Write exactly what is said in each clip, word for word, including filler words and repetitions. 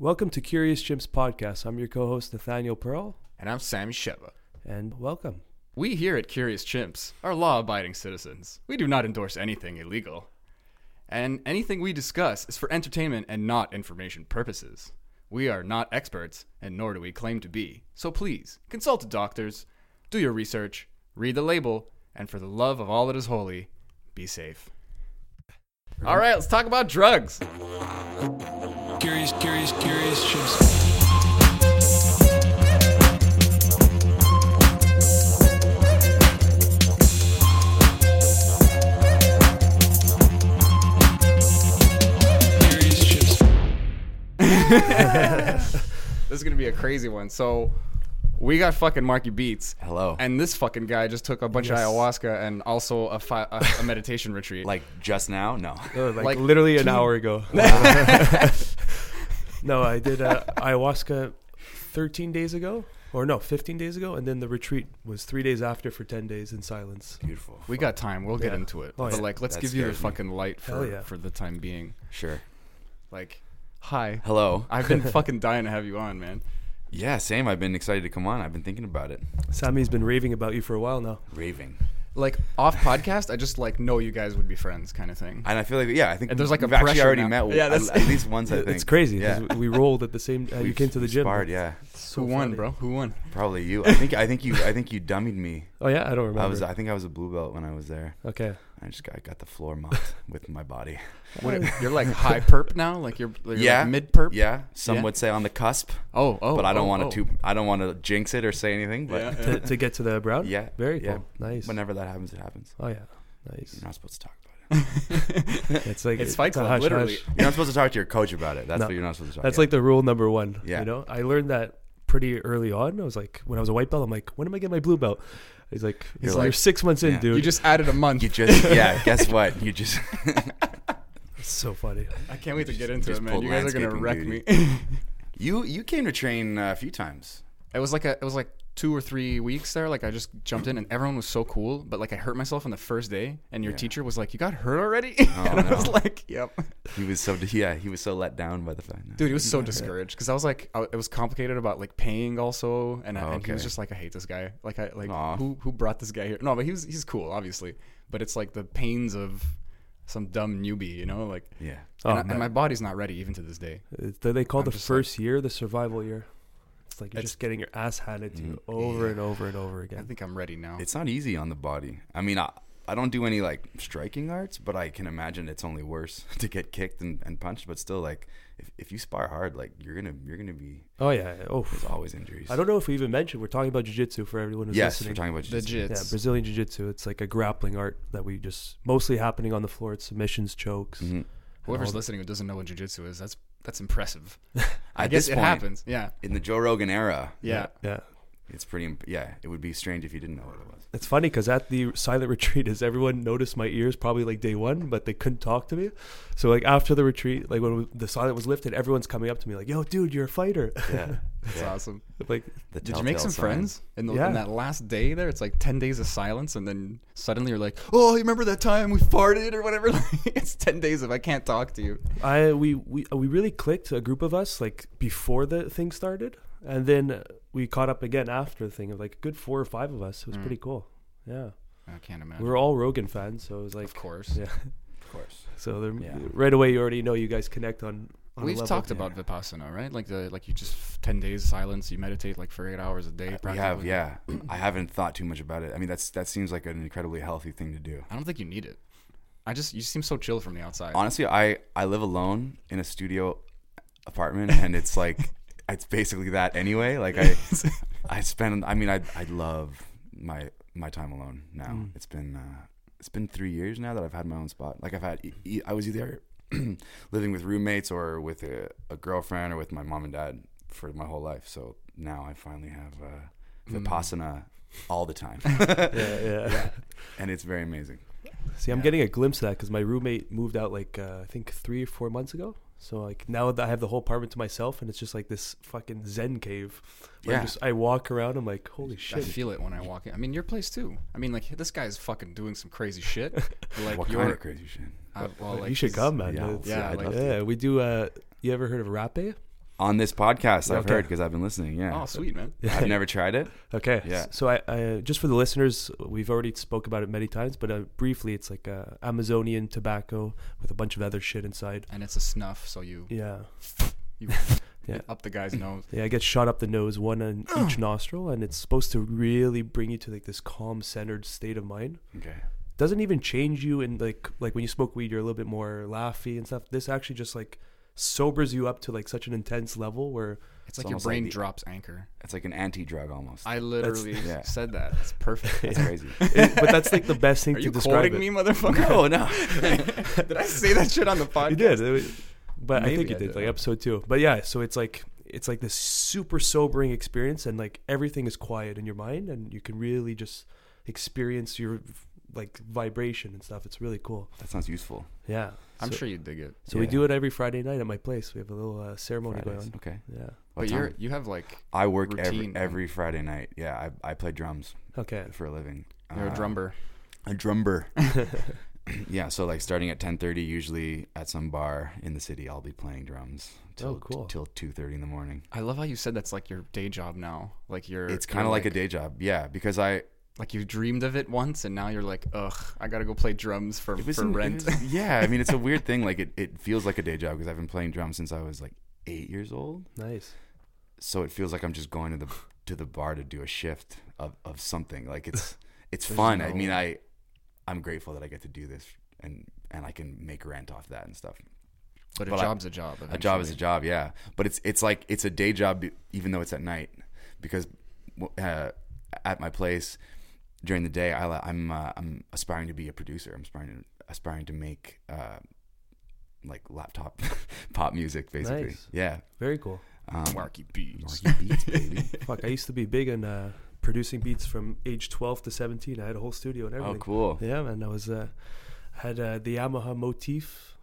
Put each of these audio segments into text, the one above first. Welcome to Curious Chimps Podcast. I'm your co-host, Nathaniel Pearl. And I'm Sammy Sheva. And welcome. We here at Curious Chimps are law-abiding citizens. We do not endorse anything illegal. And anything we discuss is for entertainment and not information purposes. We are not experts, and nor do we claim to be. So please, consult the doctors, do your research, read the label, and for the love of all that is holy, be safe. All right, let's talk about drugs. Curious, curious, curious chimps. This is going to be a crazy one. So we got fucking Marky Beats. Hello. And this fucking guy just took a bunch yes. of ayahuasca and also a, fi- a, a meditation retreat. Like just now? No. no like, like literally an two- hour ago. No, I did uh, ayahuasca thirteen days ago. Or no, fifteen days ago. And then the retreat was three days after for ten days in silence. Beautiful. We got time. We'll yeah. get into it. Oh, but yeah. like, let's that give you the fucking me. light for, yeah. for the time being. Sure. Like... Hi. Hello. I've been fucking dying to have you on, man. Yeah, same. I've been excited to come on. I've been thinking about it. Sammy's been raving about you for a while now. Raving. Like, off podcast, I just, like, know you guys would be friends kind of thing. And I feel like, yeah, I think and there's like we've a actually already now. met yeah, that's, at least once, I think. It's crazy. Yeah. We rolled at the same time. Uh, you came to the gym. Sparred, yeah. So Who won, funny. bro? Who won? Probably you. I think I think you I think you dummied me. Oh, yeah? I don't remember. I was. I think I was a blue belt when I was there. Okay. I just got, I got the floor mopped with my body. What, you're like high perp now, like you're, you're yeah, like mid perp. Yeah, some yeah. would say on the cusp. Oh, oh, but I don't oh, want to. Oh. I don't want to jinx it or say anything. But yeah, yeah. To, to get to the brown. Yeah, very yeah. cool. Nice. Whenever that happens, it happens. Oh yeah, nice. You're not supposed to talk about it. It's like it's, it's Fight Club. Hush, literally, hush. You're not supposed to talk to your coach about it. That's no. what you're not supposed to talk. That's about. like the rule number one. Yeah, you know, I learned that pretty early on. I was like, when I was a white belt, I'm like, when am I getting my blue belt? He's like, you're, like, you're six months yeah. in, dude. You just added a month. You just, yeah. Guess what? You just. It's so funny. I can't wait you to get just, into it, man. You guys are gonna wreck duty. me. you you came to train uh, a few times. It was like a it was like two or three weeks there. Like I just jumped in, and everyone was so cool. But like I hurt myself on the first day, and your yeah. teacher was like, "You got hurt already?" Oh, and I no. was like, "Yep." He was so yeah, he was so let down by the fact. No, dude, he was so discouraged because I was like, I, it was complicated about like paying also, and, I, oh, okay. and he was just like, I hate this guy. Like I like Aww. who who brought this guy here? No, but he was he's cool, obviously. But it's like the pains of some dumb newbie, you know, like yeah. And, oh, I, and my body's not ready even to this day. They call I'm the first like, year the survival year. It's like you're it's, just getting your ass handed to you over yeah. and over and over again. I think I'm ready now. It's not easy on the body. I mean, I. I don't do any like striking arts, but I can imagine it's only worse to get kicked and, and punched. But still, like if, if you spar hard, like you're gonna you're gonna be oh yeah oh there's always injuries. I don't know if we even mentioned we're talking about jiu-jitsu for everyone who's yes, listening. Yes, we're talking about jiu-jitsu. The jits. Yeah, Brazilian jiu-jitsu. It's like a grappling art that we just mostly happening on the floor. It's submissions, chokes. Mm-hmm. Whoever's listening who doesn't know what jiu-jitsu is, that's that's impressive. I guess it point, happens. Yeah, in the Joe Rogan era. Yeah, yeah. yeah. It's pretty, imp- yeah, it would be strange if you didn't know what it was. It's funny because at the silent retreat, as everyone noticed my ears probably like day one, but they couldn't talk to me. So like after the retreat, like when the silent was lifted, everyone's coming up to me like, yo, dude, you're a fighter. Yeah, that's yeah. awesome. Like, the did you make some sign. friends in, the, yeah. in that last day there? It's like ten days of silence and then suddenly you're like, oh, you remember that time we farted or whatever? It's ten days of I can't talk to you. I We, we, we really clicked, a group of us, like before the thing started. And then we caught up again after the thing of like a good four or five of us. It was mm. pretty cool. Yeah. I can't imagine. We were all Rogan fans. So it was like. Of course. Yeah. Of course. So yeah. right away, you already know you guys connect on. on We've talked about yeah. Vipassana, right? Like the like you just ten days silence, you meditate like for eight hours a day. I, we have, yeah. I haven't thought too much about it. I mean, that's that seems like an incredibly healthy thing to do. I don't think you need it. I just, you seem so chill from the outside. Honestly, I, I live alone in a studio apartment and it's like. It's basically that anyway. Like I, I spend. I mean, I I love my my time alone now. Mm. It's been uh, it's been three years now that I've had my own spot. Like I've had. I was either living with roommates or with a, a girlfriend or with my mom and dad for my whole life. So now I finally have uh, Vipassana mm. all the time. yeah, yeah, yeah. And it's very amazing. See, I'm yeah. getting a glimpse of that because my roommate moved out like uh, I think three or four months ago. So like now that I have the whole apartment to myself and it's just like this fucking zen cave. Where yeah. I just I walk around. I'm like, holy shit. I feel it when I walk in. I mean, your place too. I mean, like this guy's fucking doing some crazy shit. Like what kind of crazy shit? I, well, like, you should come, man. Yeah, yeah, yeah, like, yeah. We do. Uh, you ever heard of rapé? On this podcast, I've okay. heard because I've been listening. Yeah. Oh, sweet, man. I've never tried it. Okay. Yeah. So I, I just for the listeners, we've already spoke about it many times, but uh, briefly, it's like uh, Amazonian tobacco with a bunch of other shit inside. And it's a snuff, so you yeah you yeah. up the guy's nose. Yeah, it gets shot up the nose, one in each nostril, and it's supposed to really bring you to like this calm, centered state of mind. Okay. Doesn't even change you, and like like when you smoke weed, you're a little bit more laughy and stuff. This actually just like. Sobers you up to like such an intense level where it's, it's like your brain like the, drops anchor. It's like an anti-drug almost. I literally yeah. said that. It's perfect. That's crazy. It, but that's like the best thing Are to describe it. Are you quoting me, motherfucker? No, no. Did I say that shit on the podcast? You did. It was, but Maybe I think you did, did, like episode two. But yeah, so it's like it's like this super sobering experience, and like everything is quiet in your mind, and you can really just experience your like vibration and stuff. It's really cool. That sounds useful. Yeah. I'm so, sure you'd dig it. So yeah. we do it every Friday night at my place. We have a little uh, ceremony Fridays. Going on. Okay. Yeah. What but you you have like I work routine, every every Friday night. Yeah, I I play drums. Okay. For a living. You're uh, a drummer. A drummer. Yeah, so like starting at ten thirty usually at some bar in the city, I'll be playing drums till oh, cool. t- till two thirty in the morning. I love how you said that's like your day job now. Like you're It's kind of like, like a day job. Yeah, because I Like you dreamed of it once, and now you're like, ugh, I gotta go play drums for, for an, rent. Was, yeah, I mean, it's a weird thing. Like it, it feels like a day job because I've been playing drums since I was like eight years old. Nice. So it feels like I'm just going to the to the bar to do a shift of, of something. Like it's it's fun. No I mean, I I'm grateful that I get to do this, and and I can make rent off that and stuff. But a but job's I, a job. Eventually. A job is a job. Yeah, but it's it's like it's a day job even though it's at night, because uh, at my place. During the day, I, I'm uh, I'm aspiring to be a producer. I'm aspiring to, aspiring to make uh, like laptop pop music, basically. Nice. Yeah, very cool. Um, Marky Beats, Marky Beats, baby. Fuck, I used to be big on uh, producing beats from age twelve to seventeen. I had a whole studio and everything. Oh, cool. Yeah, man, I was uh, had uh, the Yamaha Motif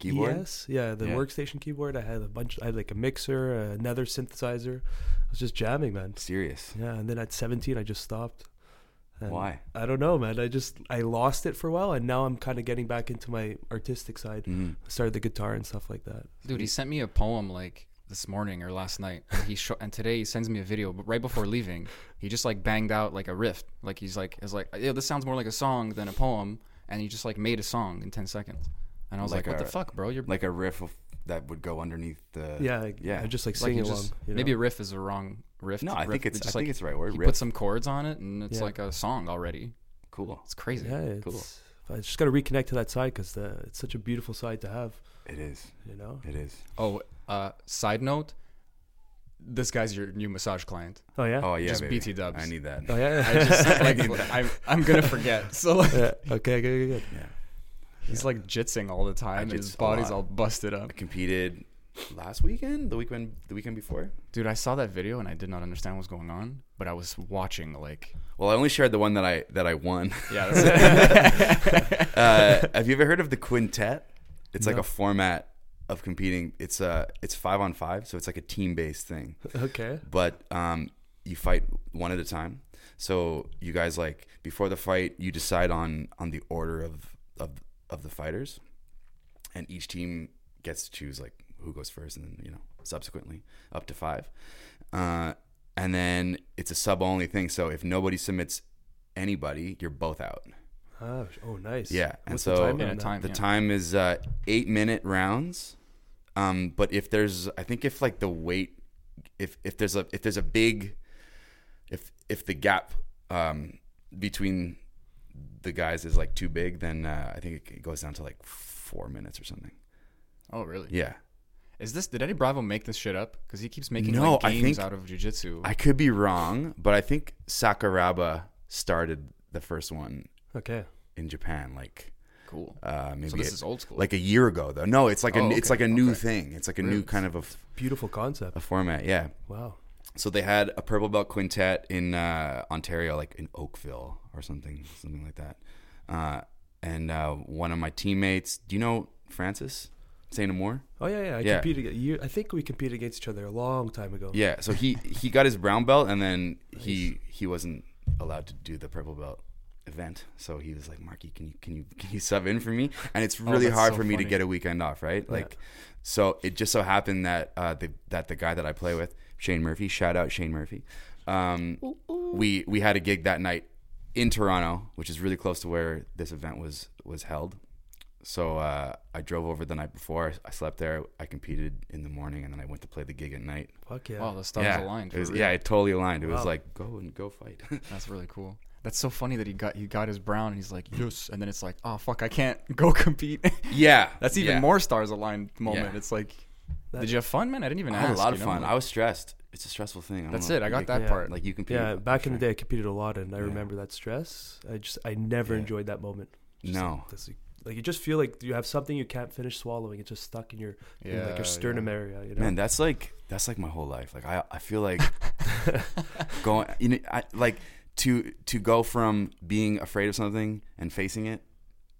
keyboard. Yes, yeah, the yeah. workstation keyboard. I had a bunch. I had like a mixer, another synthesizer. I was just jamming, man. Serious. Yeah, and then at seventeen, I just stopped. And why? I don't know, man. I just I lost it for a while, and now I'm kind of getting back into my artistic side. Mm-hmm. I started the guitar and stuff like that. Dude, he sent me a poem like this morning or last night. And he show, and today he sends me a video, but right before leaving, he just like banged out like a riff. Like he's like, is like, yeah, this sounds more like a song than a poem, and he just like made a song in ten seconds. And I was like, like what a, the fuck, bro? You're like a riff of, that would go underneath the yeah, like, yeah. I just like sing like along. Just, you know? Maybe a riff is the wrong. Riff, no, I riff, think it's, it's I like, think it's the right word. You put some chords on it, and it's yeah. like a song already. Cool, it's crazy. Yeah, it's, cool. I just got to reconnect to that side because it's such a beautiful side to have. It is, you know. It is. Oh, uh, side note: this guy's your new massage client. Oh yeah. Oh yeah. Just baby. B T dubs. I need that. Oh yeah. I just, like, I need that. I'm, I'm gonna forget. So like, yeah. okay, good, good, good. Yeah. He's yeah. like jitzing all the time. And his body's all busted up. I competed. Last weekend, the weekend, the weekend before, dude, I saw that video and I did not understand what was going on, but I was watching like. Well, I only shared the one that I that I won. Yeah. That's uh, have you ever heard of the quintet? It's no. like a format of competing. It's a uh, it's five on five, so it's like a team based thing. Okay. But um, you fight one at a time. So you guys like before the fight, you decide on on the order of of of the fighters, and each team gets to choose like. Who goes first, and then you know, subsequently up to five, uh, and then it's a sub-only thing. So if nobody submits anybody, you're both out. Oh, oh nice. Yeah, and What's so the time, yeah, time, the yeah. time is uh, eight-minute rounds. Um, but if there's, I think if like the weight, if if there's a if there's a big, if if the gap um, between the guys is like too big, then uh, I think it goes down to like four minutes or something. Oh, really? Yeah. Is this did Eddie Bravo make this shit up? Because he keeps making no, like, games out of jiu-jitsu. I could be wrong, but I think Sakuraba started the first one. Okay. In Japan, like cool. Uh, maybe so this it, is old school. Like a year ago, though. No, it's like oh, a okay. it's like a new okay. thing. It's like a really? new kind of a f- beautiful concept, a format. Yeah. Wow. So they had a purple belt quintet in uh, Ontario, like in Oakville or something, something like that. Uh, and uh, one of my teammates, do you know Francis? Saint-Amour? Oh yeah, yeah. I yeah. competed. I think we competed against each other a long time ago. Yeah. So he, he got his brown belt, and then nice. he he wasn't allowed to do the purple belt event. So he was like, Marky, can you can you can you sub in for me? And it's really oh, hard so for funny. me to get a weekend off, right? Like, yeah. So it just so happened that uh, the that the guy that I play with, Shane Murphy, shout out Shane Murphy. Um, ooh, ooh. We we had a gig that night in Toronto, which is really close to where this event was was held. So uh, I drove over the night before. I slept there. I competed in the morning, and then I went to play the gig at night. Fuck yeah! Wow, the stars yeah. aligned. It was, yeah, it totally aligned. It wow. was like go and go fight. That's really cool. That's so funny that he got he got his brown, and he's like yes, and then it's like oh fuck, I can't go compete. Yeah, that's even yeah. more stars aligned moment. Yeah. It's like, that, did you have fun, man? I didn't even. I ask, had a lot of you know? fun. I was stressed. It's a stressful thing. I that's it. I got that yeah. part. Like you competed. Yeah, back sure. in the day, I competed a lot, and I yeah. remember that stress. I just I never yeah. enjoyed that moment. Just no. Like, this, Like, you just feel like you have something you can't finish swallowing. It's just stuck in your, yeah, in like your sternum yeah. area. You know? Man, that's like, that's like my whole life. Like, I, I feel like going, you know, I, like to, to go from being afraid of something and facing it,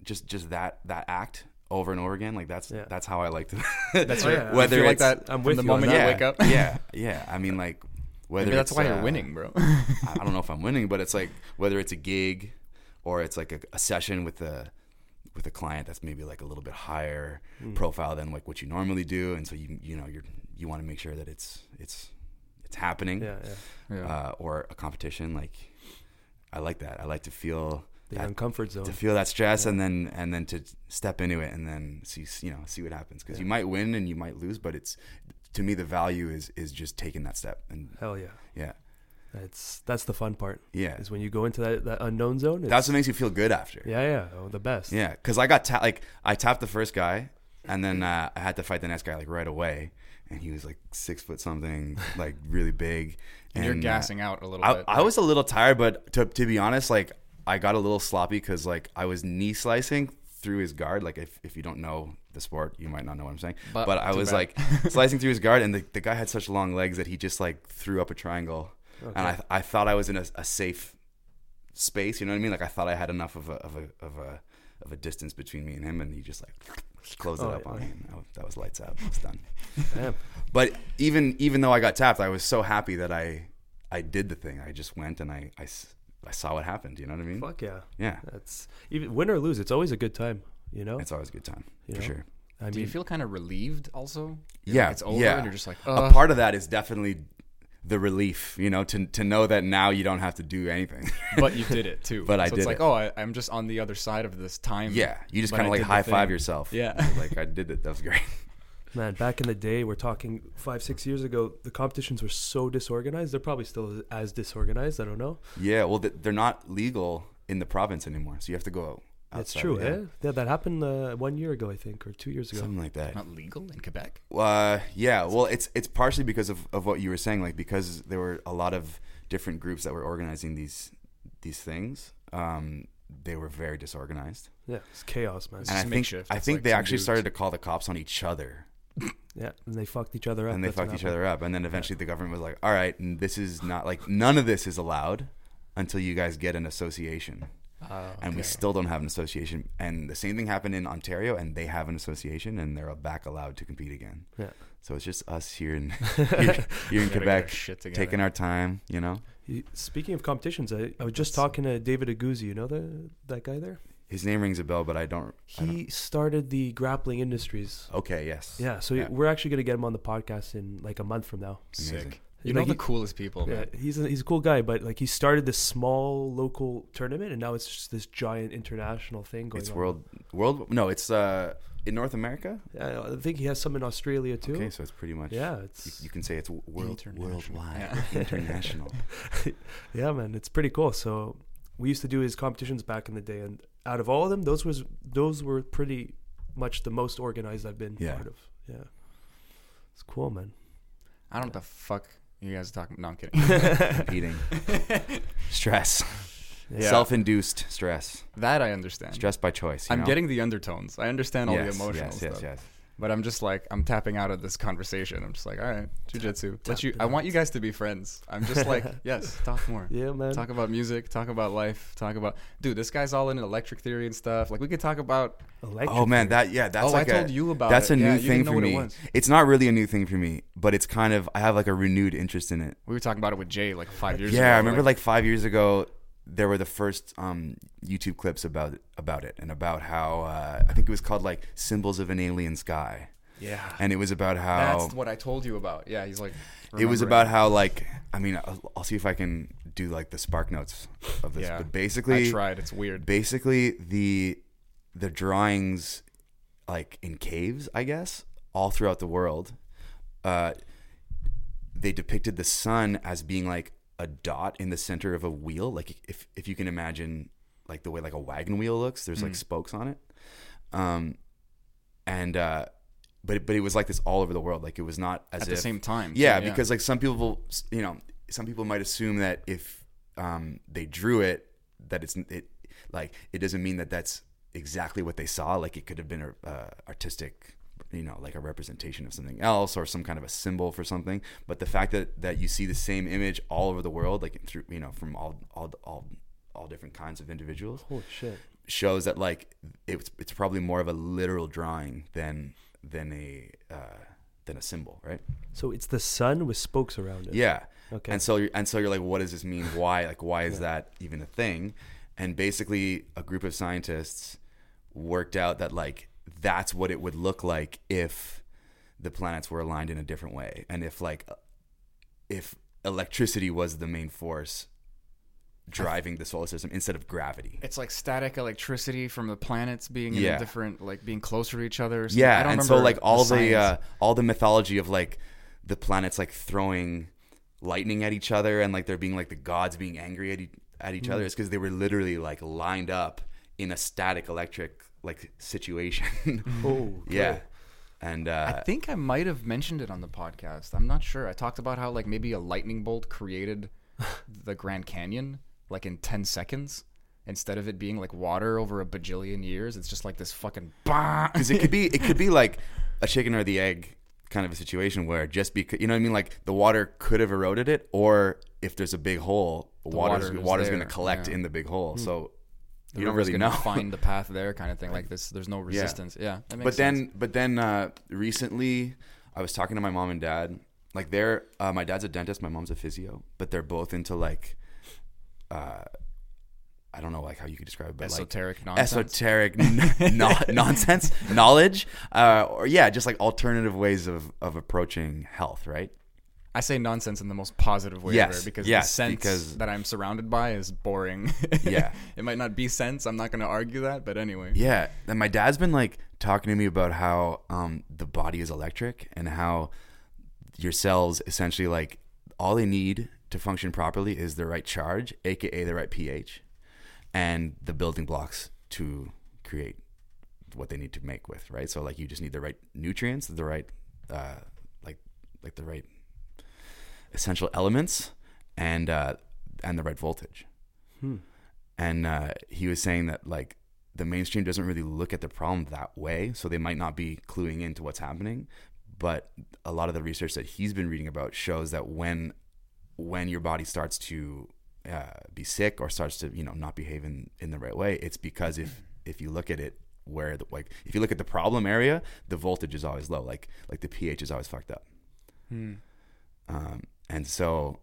just, just that, that act over and over again. Like that's, yeah. that's how I like to, that's oh, yeah. whether it's, like that I'm with from the moment you yeah, wake up. yeah. Yeah. I mean, like whether Maybe that's it's, why you're uh, winning, bro. I don't know if I'm winning, but it's like, whether it's a gig or it's like a, a session with a, with a client that's maybe like a little bit higher mm. profile than like what you normally do, and so you you know you're you want to make sure that it's it's it's happening yeah, yeah. Yeah. Uh, or a competition. Like I like that. I like to feel the that, uncomfort zone, to feel that stress yeah. and then and then to step into it and then see you know see what happens, because yeah. you might win and you might lose, but it's to me the value is is just taking that step. And hell yeah yeah It's that's the fun part. Yeah, is when you go into that, that unknown zone. That's what makes you feel good after. Yeah, yeah, oh, the best. Yeah, because I got ta- like I tapped the first guy, and then uh, I had to fight the next guy like right away, and he was like six foot something, like really big. And, and you're gassing uh, out a little. I, bit. I right? was a little tired, but to to be honest, like I got a little sloppy because like I was knee slicing through his guard. Like if if you don't know the sport, you might not know what I'm saying. But, but I was bad. like slicing through his guard, and the the guy had such long legs that he just like threw up a triangle. Okay. And I I thought I was in a, a safe space, you know what I mean? Like I thought I had enough of a of a of a, of a distance between me and him, and he just like closed oh, it up yeah. on me. And I, that was lights out. I was done. Damn. But even even though I got tapped, I was so happy that I I did the thing. I just went and I, I, I saw what happened. You know what I mean? Fuck yeah. Yeah. That's even win or lose. It's always a good time. You know. It's always a good time you for know? sure. I Do mean, you feel kind of relieved also? Yeah. Like it's over yeah. and you're just like uh. a part of that is definitely the relief, you know, to to know that now you don't have to do anything. But you did it too. But so I did it's like, it. oh, I, I'm just on the other side of this time. Yeah, you just kind of like high five yourself. Yeah. Like, I did it. That was great. Man, back in the day, we're talking five, six years ago, the competitions were so disorganized. They're probably still as disorganized. I don't know. Yeah, well, they're not legal in the province anymore. So you have to go outside. That's true, yeah. eh? Yeah, that happened uh, one year ago, I think, or two years ago. Something like that. It's not legal in Quebec? Uh, yeah, well, it's it's partially because of, of what you were saying, like because there were a lot of different groups that were organizing these these things. Um, they were very disorganized. Yeah, it's chaos, man. It's and I think, makeshift. I think like they actually dudes. started to call the cops on each other. Yeah, and they fucked each other up. And they fucked each other up. And then eventually yeah. the government was like, all right, this is not, like, none of this is allowed until you guys get an association. Oh, okay. And we still don't have an association, and the same thing happened in Ontario, and they have an association, and they're back allowed to compete again. Yeah. So it's just us here in here, here in Quebec, taking our time, you know. Speaking of competitions, I, I was just That's talking so. to David Aguzzi. You know the that guy there. His name rings a bell, but I don't. He I don't. started the Grappling Industries. Okay. Yes. Yeah. So yeah. we're actually gonna get him on the podcast in like a month from now. Sick. Amazing. You know, like the he, coolest people, man. Yeah, he's a, he's a cool guy, but like he started this small local tournament, and now it's just this giant international thing going on. It's world, on. world. No, it's uh, in North America. Yeah, I think he has some in Australia too. Okay, so it's pretty much. Yeah, it's you, you can say it's world, worldwide, yeah. international. Yeah, man, it's pretty cool. So we used to do his competitions back in the day, and out of all of them, those was those were pretty much the most organized I've been yeah. part of. Yeah, it's cool, man. I don't know what the fuck. You guys are talking... No, I'm kidding. Competing. Stress. Yeah. Self-induced stress. That I understand. Stress by choice. You I'm know? getting the undertones. I understand all yes, the emotional yes, stuff. Yes, yes, yes. But I'm just like, I'm tapping out of this conversation. I'm just like, all right, jiu-jitsu. Tap, you, I want you guys to be friends. I'm just like, yes, talk more. Yeah, man. Talk about music. Talk about life. Talk about... Dude, this guy's all in electric theory and stuff. Like, we could talk about... Electric oh, man, theory. that yeah, that's oh, like I a, told you about That's it. a new yeah, thing for me. It it's not really a new thing for me, but it's kind of... I have, like, a renewed interest in it. We were talking about it with Jay, like, five years yeah, ago. Yeah, I remember, like, like, five years ago... there were the first um, YouTube clips about about it and about how uh, I think it was called like Symbols of an Alien Sky. Yeah. And it was about how... That's what I told you about. Yeah, he's like... It was about how like... I mean, I'll, I'll see if I can do like the spark notes of this. Yeah, but basically... I tried. It's weird. Basically, the the drawings like in caves, I guess, all throughout the world, uh, they depicted the sun as being like a dot in the center of a wheel. Like if, if you can imagine like the way like a wagon wheel looks, there's mm. like spokes on it. Um, and... Uh, But it, but it was like this all over the world. Like it was not as at if, the same time. Yeah, so, yeah, because like some people, you know, some people might assume that if um, they drew it, that it's it like it doesn't mean that that's exactly what they saw. Like it could have been a uh, artistic, you know, like a representation of something else or some kind of a symbol for something. But the fact that, that you see the same image all over the world, like through you know from all all all all different kinds of individuals. Holy shit! Shows that like it's it's probably more of a literal drawing than. than a uh, than a symbol, right? So it's the sun with spokes around it. Yeah. Okay. And so you're, and so you're like, what does this mean? Why? Like, why is yeah. that even a thing? And basically, a group of scientists worked out that like that's what it would look like if the planets were aligned in a different way, and if like if electricity was the main force driving the solar system instead of gravity. It's like static electricity from the planets being in yeah. a different, like being closer to each other. So yeah, I don't and remember so like all the, the uh, all the mythology of like the planets like throwing lightning at each other and like there being like the gods being angry at, e- at each mm. other is because they were literally like lined up in a static electric like situation. Oh, yeah. Cool. And uh, I think I might have mentioned it on the podcast. I'm not sure. I talked about how like maybe a lightning bolt created the Grand Canyon. Like in ten seconds, instead of it being like water over a bajillion years, it's just like this fucking bah. Because it could be, it could be like a chicken or the egg kind of a situation where just because you know what I mean, like the water could have eroded it, or if there's a big hole, the water's water's, water's going to collect yeah. in the big hole. Mm. So the you don't really know. Find the path there, kind of thing. Like this, there's no resistance. Yeah, yeah that makes but sense. then, but then uh, recently, I was talking to my mom and dad. Like they're uh, my dad's a dentist, my mom's a physio, but they're both into like. Uh, I don't know like how you could describe it, but esoteric like nonsense? esoteric n- no- nonsense knowledge, uh, or yeah, just like alternative ways of, of approaching health, right? I say nonsense in the most positive way yes, ever because yes, the sense because, that I'm surrounded by is boring. Yeah, it might not be sense. I'm not going to argue that, but anyway. Yeah, and my dad's been like talking to me about how um, the body is electric and how your cells essentially like all they need to function properly is the right charge, aka the right pH, and the building blocks to create what they need to make with, right? So like you just need the right nutrients, the right uh like like the right essential elements, and uh and the right voltage. hmm. And uh he was saying that like the mainstream doesn't really look at the problem that way, so they might not be cluing into what's happening, but a lot of the research that he's been reading about shows that when when your body starts to uh, be sick or starts to, you know, not behave in, in the right way, it's because if, if you look at it where the, like, if you look at the problem area, the voltage is always low. Like, like the pH is always fucked up. Hmm. Um, and so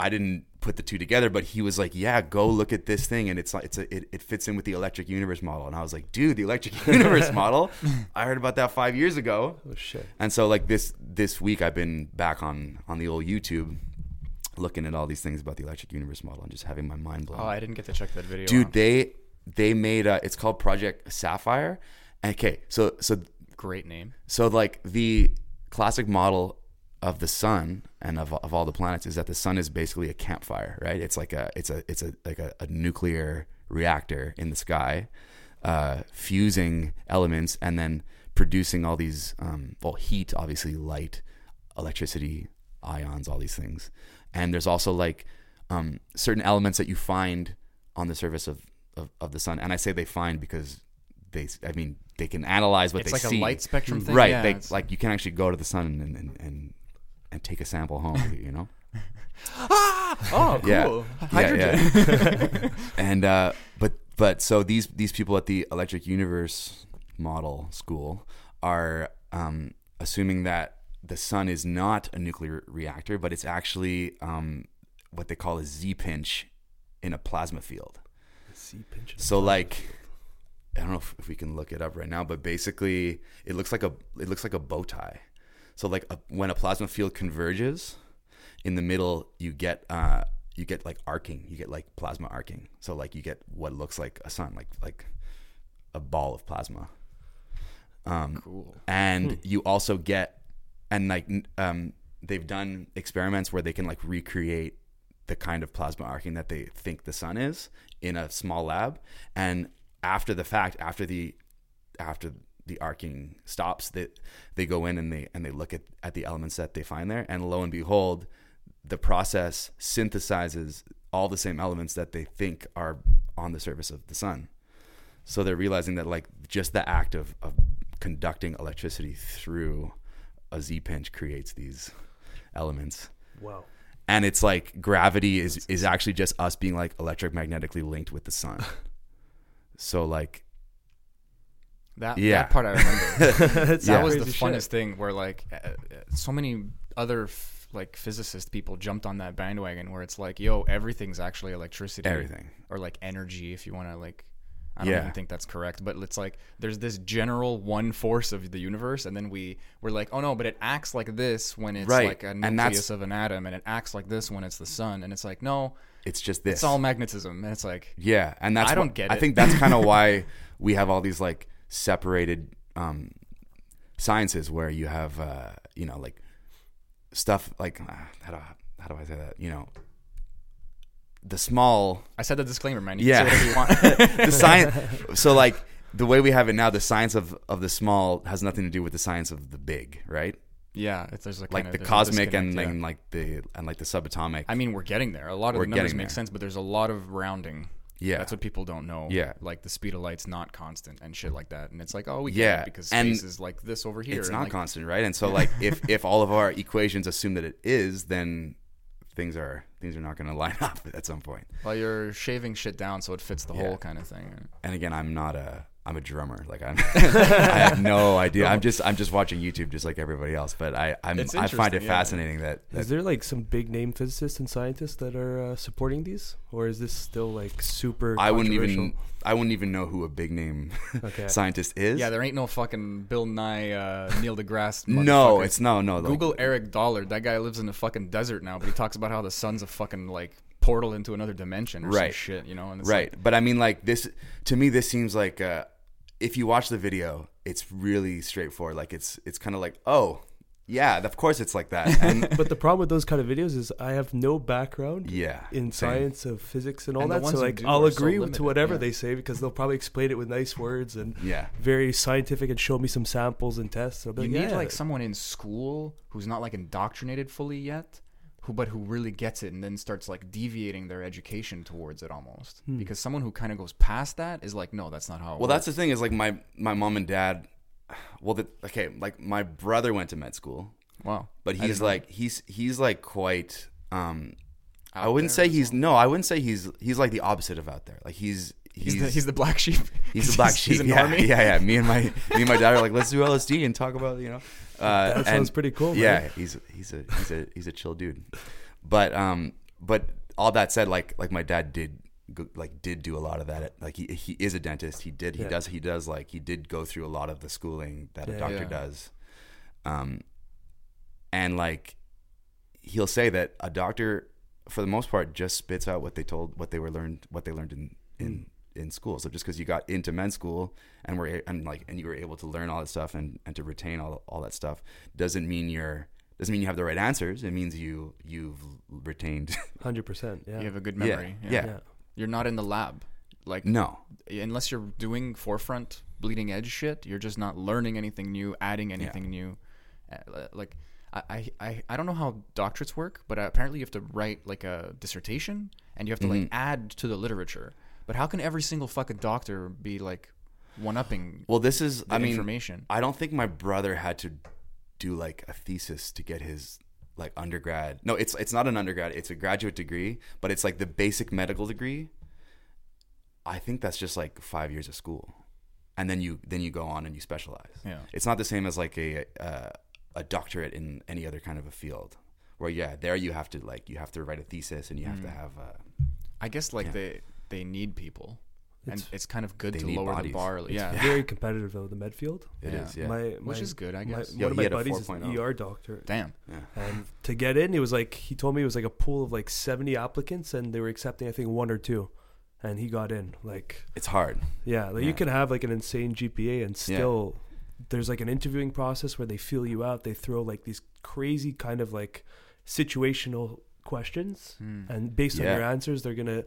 I didn't put the two together, but he was like, yeah, go look at this thing. And it's like, it's a, it, it fits in with the Electric Universe model. And I was like, dude, the Electric Universe model, I heard about that five years ago. Oh shit. And so like this, this week I've been back on, on the old YouTube looking at all these things about the Electric Universe model and just having my mind blown. Oh, I didn't get to check that video. Dude, out. they, they made a, it's called Project Sapphire. Okay. So, so great name. So like the classic model of the sun and of of all the planets is that the sun is basically a campfire, right? It's like a it's a it's a like a, a nuclear reactor in the sky, uh, fusing elements and then producing all these um, well heat, obviously light, electricity, ions, all these things. And there's also like um, certain elements that you find on the surface of, of, of the sun. And I say they find because they I mean they can analyze what it's they like see. It's like a light spectrum thing, right? Yeah, they, like you can actually go to the sun and and, and and take a sample home with you, you know? ah! Oh, cool. Yeah. Hydrogen. Yeah, yeah. and, uh, but, but so these, these people at the Electric Universe model school are um, assuming that the sun is not a nuclear reactor, but it's actually um, what they call a Z pinch in a plasma field. Z pinch. So like, field. I don't know if, if we can look it up right now, but basically it looks like a it looks like a bow tie. So like a, when a plasma field converges, in the middle you get uh, you get like arcing, you get like plasma arcing. So like you get what looks like a sun, like like a ball of plasma. Um, cool. And hmm. you also get, and like um, they've done experiments where they can like recreate the kind of plasma arcing that they think the sun is in a small lab. And after the fact, after the after the arcing stops, that they, they go in and they and they look at, at the elements that they find there, and lo and behold, the process synthesizes all the same elements that they think are on the surface of the sun. So they're realizing that like just the act of, of conducting electricity through a Z pinch creates these elements. Wow. And it's like gravity is, is actually just us being like electromagnetically linked with the sun. So like that, yeah. that part I remember. That yeah. was the funnest shit. thing where like uh, so many other f- like physicist people jumped on that bandwagon where it's like, yo, everything's actually electricity. Everything. Or like energy if you want to like. I don't yeah. even think that's correct, but it's like there's this general one force of the universe, and then we we're like, oh no, but it acts like this when it's right. like a nucleus of an atom, and it acts like this when it's the sun, and it's like no, it's just this. It's all magnetism, and it's like yeah, and that's I don't what, get it. I think that's kind of why we have all these like separated um, sciences where you have uh, you know like stuff like uh, how do I, how do I say that you know. The small. I said the disclaimer, man. You yeah. can say whatever you want. The science. So, like, the way we have it now, the science of, of the small has nothing to do with the science of the big, right? Yeah, it's there's like, like kind of, the cosmic and, yeah. and like the and like the subatomic. I mean, we're getting there. A lot of we're the numbers make there. sense, but there's a lot of rounding. Yeah, that's what people don't know. Yeah, like the speed of light's not constant and shit like that. And it's like, oh, we yeah. get it because space and is like this over here. It's and not like, constant, right? And so, yeah. like, if if all of our equations assume that it is, then things are things are not going to line up at some point. Well, you're shaving shit down so it fits the yeah. whole kind of thing. And again, I'm not a I'm a drummer. Like I'm, I have no idea. I'm just I'm just watching YouTube just like everybody else. But I I'm, I find it yeah. fascinating that, that. Is there like some big name physicists and scientists that are uh, supporting these, or is this still like super? I wouldn't even I wouldn't even know who a big name okay. scientist is. Yeah, there ain't no fucking Bill Nye, uh, Neil deGrasse. No, it's no no. Google like, Eric Dollard. That guy lives in the fucking desert now, but he talks about how the sun's a fucking like portal into another dimension or right. some shit, you know. And right, like, but I mean, like this to me, this seems like. Uh, If you watch the video, it's really straightforward. Like it's it's kind of like, oh, yeah, of course it's like that. And but the problem with those kind of videos is I have no background yeah, in same. science of physics and all and that. So like I'll agree so to whatever yeah. they say because they'll probably explain it with nice words and yeah. very scientific and show me some samples and tests. I'll be you like, need yeah. like someone in school who's not like indoctrinated fully yet. Who, but who really gets it and then starts like deviating their education towards it almost hmm. because someone who kind of goes past that is like, no, that's not how it well, works. That's the thing is like my, my mom and dad, well, the, okay. Like my brother went to med school. Wow. But he's like, know. he's, he's like quite, um, out I wouldn't say he's, well. no, I wouldn't say he's, he's like the opposite of out there. Like he's, He's, he's, the, he's the black sheep. He's the black sheep. He's an yeah, army. Yeah, yeah. Me and my me and my dad are like, let's do L S D and talk about, you know. Uh, that sounds and, pretty cool. Yeah, man. he's he's a he's a he's a chill dude. But um, but all that said, like like my dad did go, like did do a lot of that. Like he he is a dentist. He did he yeah. does he does like he did go through a lot of the schooling that yeah, a doctor yeah. does. Um, and like he'll say that a doctor, for the most part, just spits out what they told what they were learned what they learned in in. in school. So just because you got into med school and were and like and you were able to learn all that stuff and, and to retain all all that stuff doesn't mean you're doesn't mean you have the right answers. It means you you've retained one hundred percent. Yeah, you have a good memory. Yeah. Yeah. yeah, you're not in the lab. Like no, unless you're doing forefront bleeding edge shit, you're just not learning anything new, adding anything yeah. new. Uh, like I, I I don't know how doctorates work, but apparently you have to write like a dissertation and you have to mm-hmm. like add to the literature. But how can every single fucking doctor be like one-upping? Well, this is I mean, information. I don't think my brother had to do like a thesis to get his like undergrad. No, it's it's not an undergrad. It's a graduate degree, but it's like the basic medical degree. I think that's just like five years of school, and then you then you go on and you specialize. Yeah, it's not the same as like a a, a doctorate in any other kind of a field, where yeah, there you have to like you have to write a thesis and you have mm. to have a I guess like yeah. they they need people. It's, and it's kind of good to lower bodies. the bar. Like, yeah. It's very competitive, though, the Medfield. It yeah. is, yeah. My, my, Which is good, I guess. My, Yo, one of my buddies is an E R doctor. Damn. Yeah. And to get in, it was like, he told me it was like a pool of like seventy applicants, and they were accepting, I think, one or two. And he got in. Like It's hard. Yeah. Like yeah. You could have like an insane G P A and still, yeah. there's like an interviewing process where they feel you out. They throw like these crazy kind of like situational questions. Mm. And based yeah. on your answers, they're going to...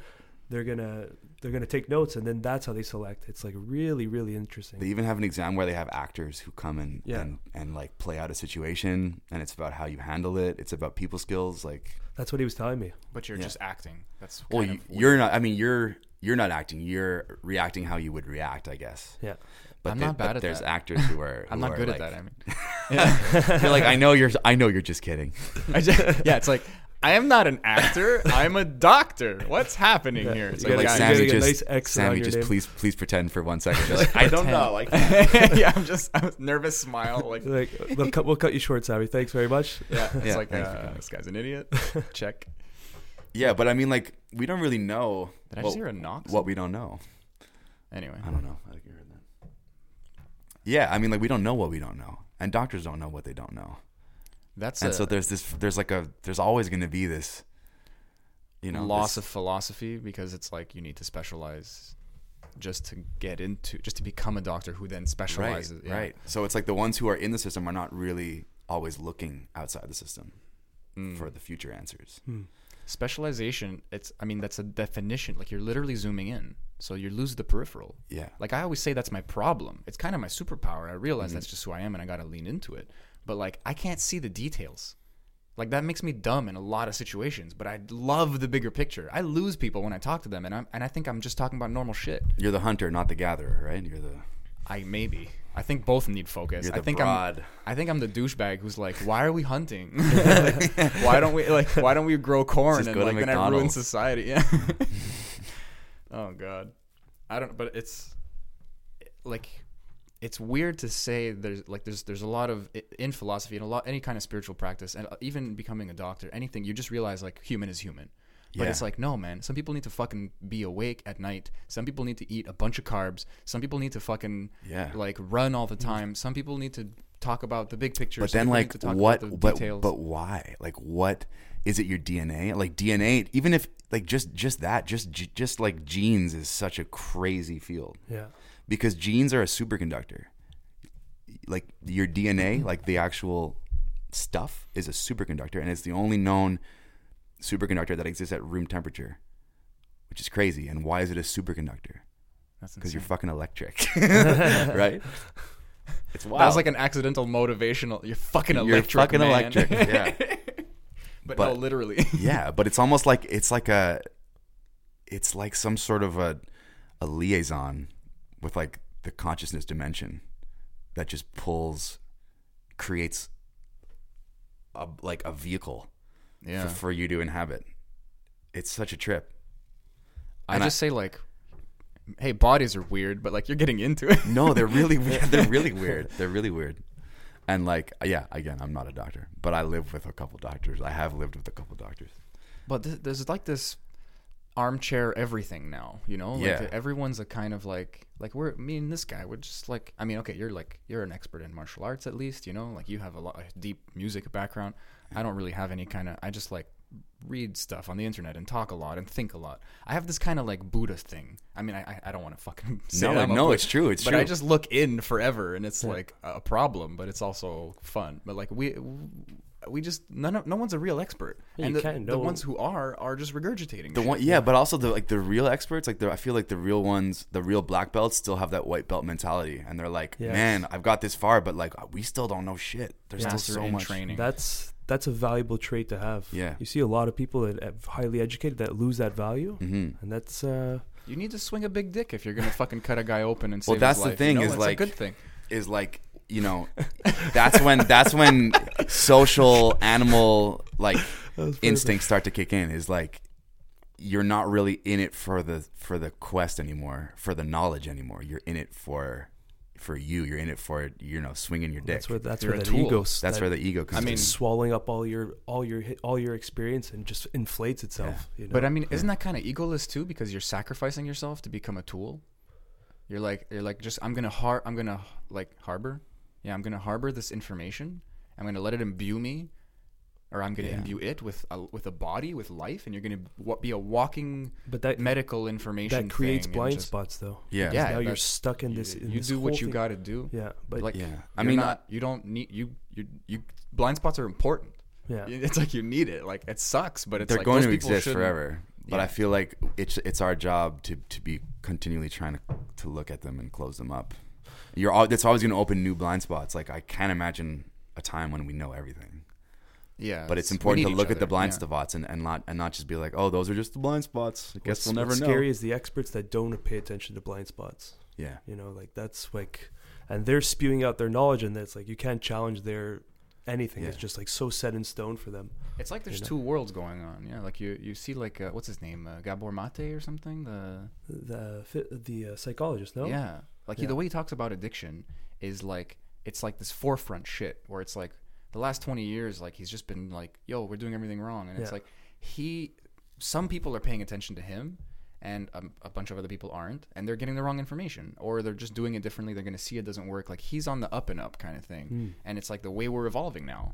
They're gonna they're gonna take notes, and then that's how they select. It's like really really interesting. They even have an exam where they have actors who come in yeah. and and like play out a situation, and it's about how you handle it. It's about people skills. Like that's what he was telling me. But you're yeah. just acting. That's well, kind of you, you're not. I mean, you're you're not acting. You're reacting how you would react, I guess. Yeah. But I'm the, not bad but at there's that. Actors who are. Who I'm not are good like, at that. I mean, yeah. You're like I know you're. I know you're just kidding. I just, yeah, it's like. I am not an actor. I'm a doctor. What's happening yeah. here? It's like, like Sammy just, nice Sammy just please, please pretend for one second. Like, I don't know. Like, yeah, I'm just I'm nervous. Smile. Like, like we'll, cut, we'll cut you short, Sammy. Thanks very much. Yeah, it's yeah. like uh, this guy's an idiot. Check. Yeah, but I mean, like, we don't really know. Did what, I just hear a knock? What we don't know. Anyway, I don't know. I think you heard that. Yeah, I mean, like, we don't know what we don't know, and doctors don't know what they don't know. That's and a, so there's this there's like a there's always going to be this you know loss this. of philosophy, because it's like you need to specialize just to get into just to become a doctor who then specializes right, yeah. right. So it's like the ones who are in the system are not really always looking outside the system mm. for the future answers. Mm. Specialization, it's I mean that's a definition, like you're literally zooming in. So you lose the peripheral. Yeah. Like I always say that's my problem. It's kind of my superpower. I realize mm-hmm. that's just who I am and I got to lean into it. But like I can't see the details. Like that makes me dumb in a lot of situations, but I love the bigger picture. I lose people when I talk to them, and I and I think I'm just talking about normal shit. You're the hunter, not the gatherer, right? You're the I maybe. I think both need focus. You're the I think broad. I'm I think I'm the douchebag who's like, why are we hunting? like, why don't we like why don't we grow corn and like then I ruin society? Yeah. Oh God. I don't but it's like it's weird to say there's like there's there's a lot of in philosophy and a lot any kind of spiritual practice and even becoming a doctor, anything, you just realize like human is human. But yeah. it's like, no, man, some people need to fucking be awake at night. Some people need to eat a bunch of carbs. Some people need to fucking yeah. like run all the time. Some people need to talk about the big picture. But some then like what the but, but why? Like what is it your D N A? Like D N A, even if like just just that, just just like genes is such a crazy field. Yeah. Because genes are a superconductor. Like your D N A, like the actual stuff is a superconductor, and it's the only known superconductor that exists at room temperature, which is crazy. And why is it a superconductor? That's because you're fucking electric. Right? It's wild. That was like an accidental motivational. You're fucking electric. You're fucking man. electric. Yeah. but, but no, literally. Yeah, but it's almost like it's like a it's like some sort of a a liaison with like the consciousness dimension that just pulls creates a like a vehicle yeah. for, for you to inhabit. It's such a trip. I and just I, say like, hey, bodies are weird, but like you're getting into it. No, they're really weird. They're really weird. They're really weird. And like, yeah, again, I'm not a doctor, but I live with a couple doctors. I have lived with a couple doctors. But th- there's like this armchair everything now, you know? Like yeah. the, everyone's a kind of like, like we're, me and this guy, we're just like, I mean, okay, you're like, you're an expert in martial arts at least, you know? Like you have a lot of deep music background. I don't really have any kind of, I just like read stuff on the internet and talk a lot and think a lot. I have this kind of like Buddha thing. I mean, I I don't want to fucking say no, that. No, no, it's true. It's but true. But I just look in forever and it's yeah. like a problem, but it's also fun. But like we, we just, none of, no one's a real expert. Yeah, and the, the no ones one. who are, are just regurgitating. The shit. one, yeah, but also the, like the real experts, like the, I feel like the real ones, the real black belts still have that white belt mentality. And they're like, yes. man, I've got this far, but like, we still don't know shit. There's yeah, still so much training. That's, That's a valuable trait to have. Yeah. You see a lot of people that are highly educated that lose that value. Mm-hmm. And that's... Uh, you need to swing a big dick if you're going to fucking cut a guy open and save his life. Well, that's the thing, you know? is, like, a good thing. is like, you know, that's when that's when social animal, like, instincts start to kick in. Is like, you're not really in it for the for the quest anymore, for the knowledge anymore. You're in it for for you. You're in it for, you know, swinging your dick. That's where that's where the that ego. That's that, where the ego comes. I mean, in. swallowing up all your all your all your experience and just inflates itself. Yeah. You know? But I mean, yeah. isn't that kind of egoless too? Because you're sacrificing yourself to become a tool. You're like you're like just I'm gonna har I'm gonna like harbor. Yeah, I'm gonna harbor this information. I'm gonna let it imbue me, or I'm gonna yeah. imbue it with a, with a body, with life, and you're gonna w- be a walking but that, medical information. That creates thing blind just, spots, though. Yeah, yeah. Now you're stuck in this. You, in you this do what thing. you gotta do. Yeah, but like, yeah. I mean, not, you don't need you, you. You blind spots are important. Yeah, it's like you need it. Like it sucks, but it's they're like, going to exist forever. But yeah. I feel like it's it's our job to to be continually trying to to look at them and close them up. You're all that's always gonna open new blind spots. Like I can't imagine a time when we know everything. Yeah, but it's important to look at the blind spots and, and not and not just be like, oh, those are just the blind spots. I guess we'll never know. What's scary is the experts that don't pay attention to blind spots. Yeah, you know, like that's like, and they're spewing out their knowledge, and it's like you can't challenge their anything. Yeah. It's just like so set in stone for them. It's like there's you know? two worlds going on. Yeah, like you you see like uh, what's his name, uh, Gabor Mate or something. The the the uh, psychologist. No. Yeah, like yeah. He, the way he talks about addiction is like. It's like this forefront shit where it's like the last twenty years, like he's just been like, yo, we're doing everything wrong. And yeah. it's like he, some people are paying attention to him and a, a bunch of other people aren't, and they're getting the wrong information or they're just doing it differently. They're going to see it doesn't work. Like he's on the up and up kind of thing. Mm. And it's like the way we're evolving now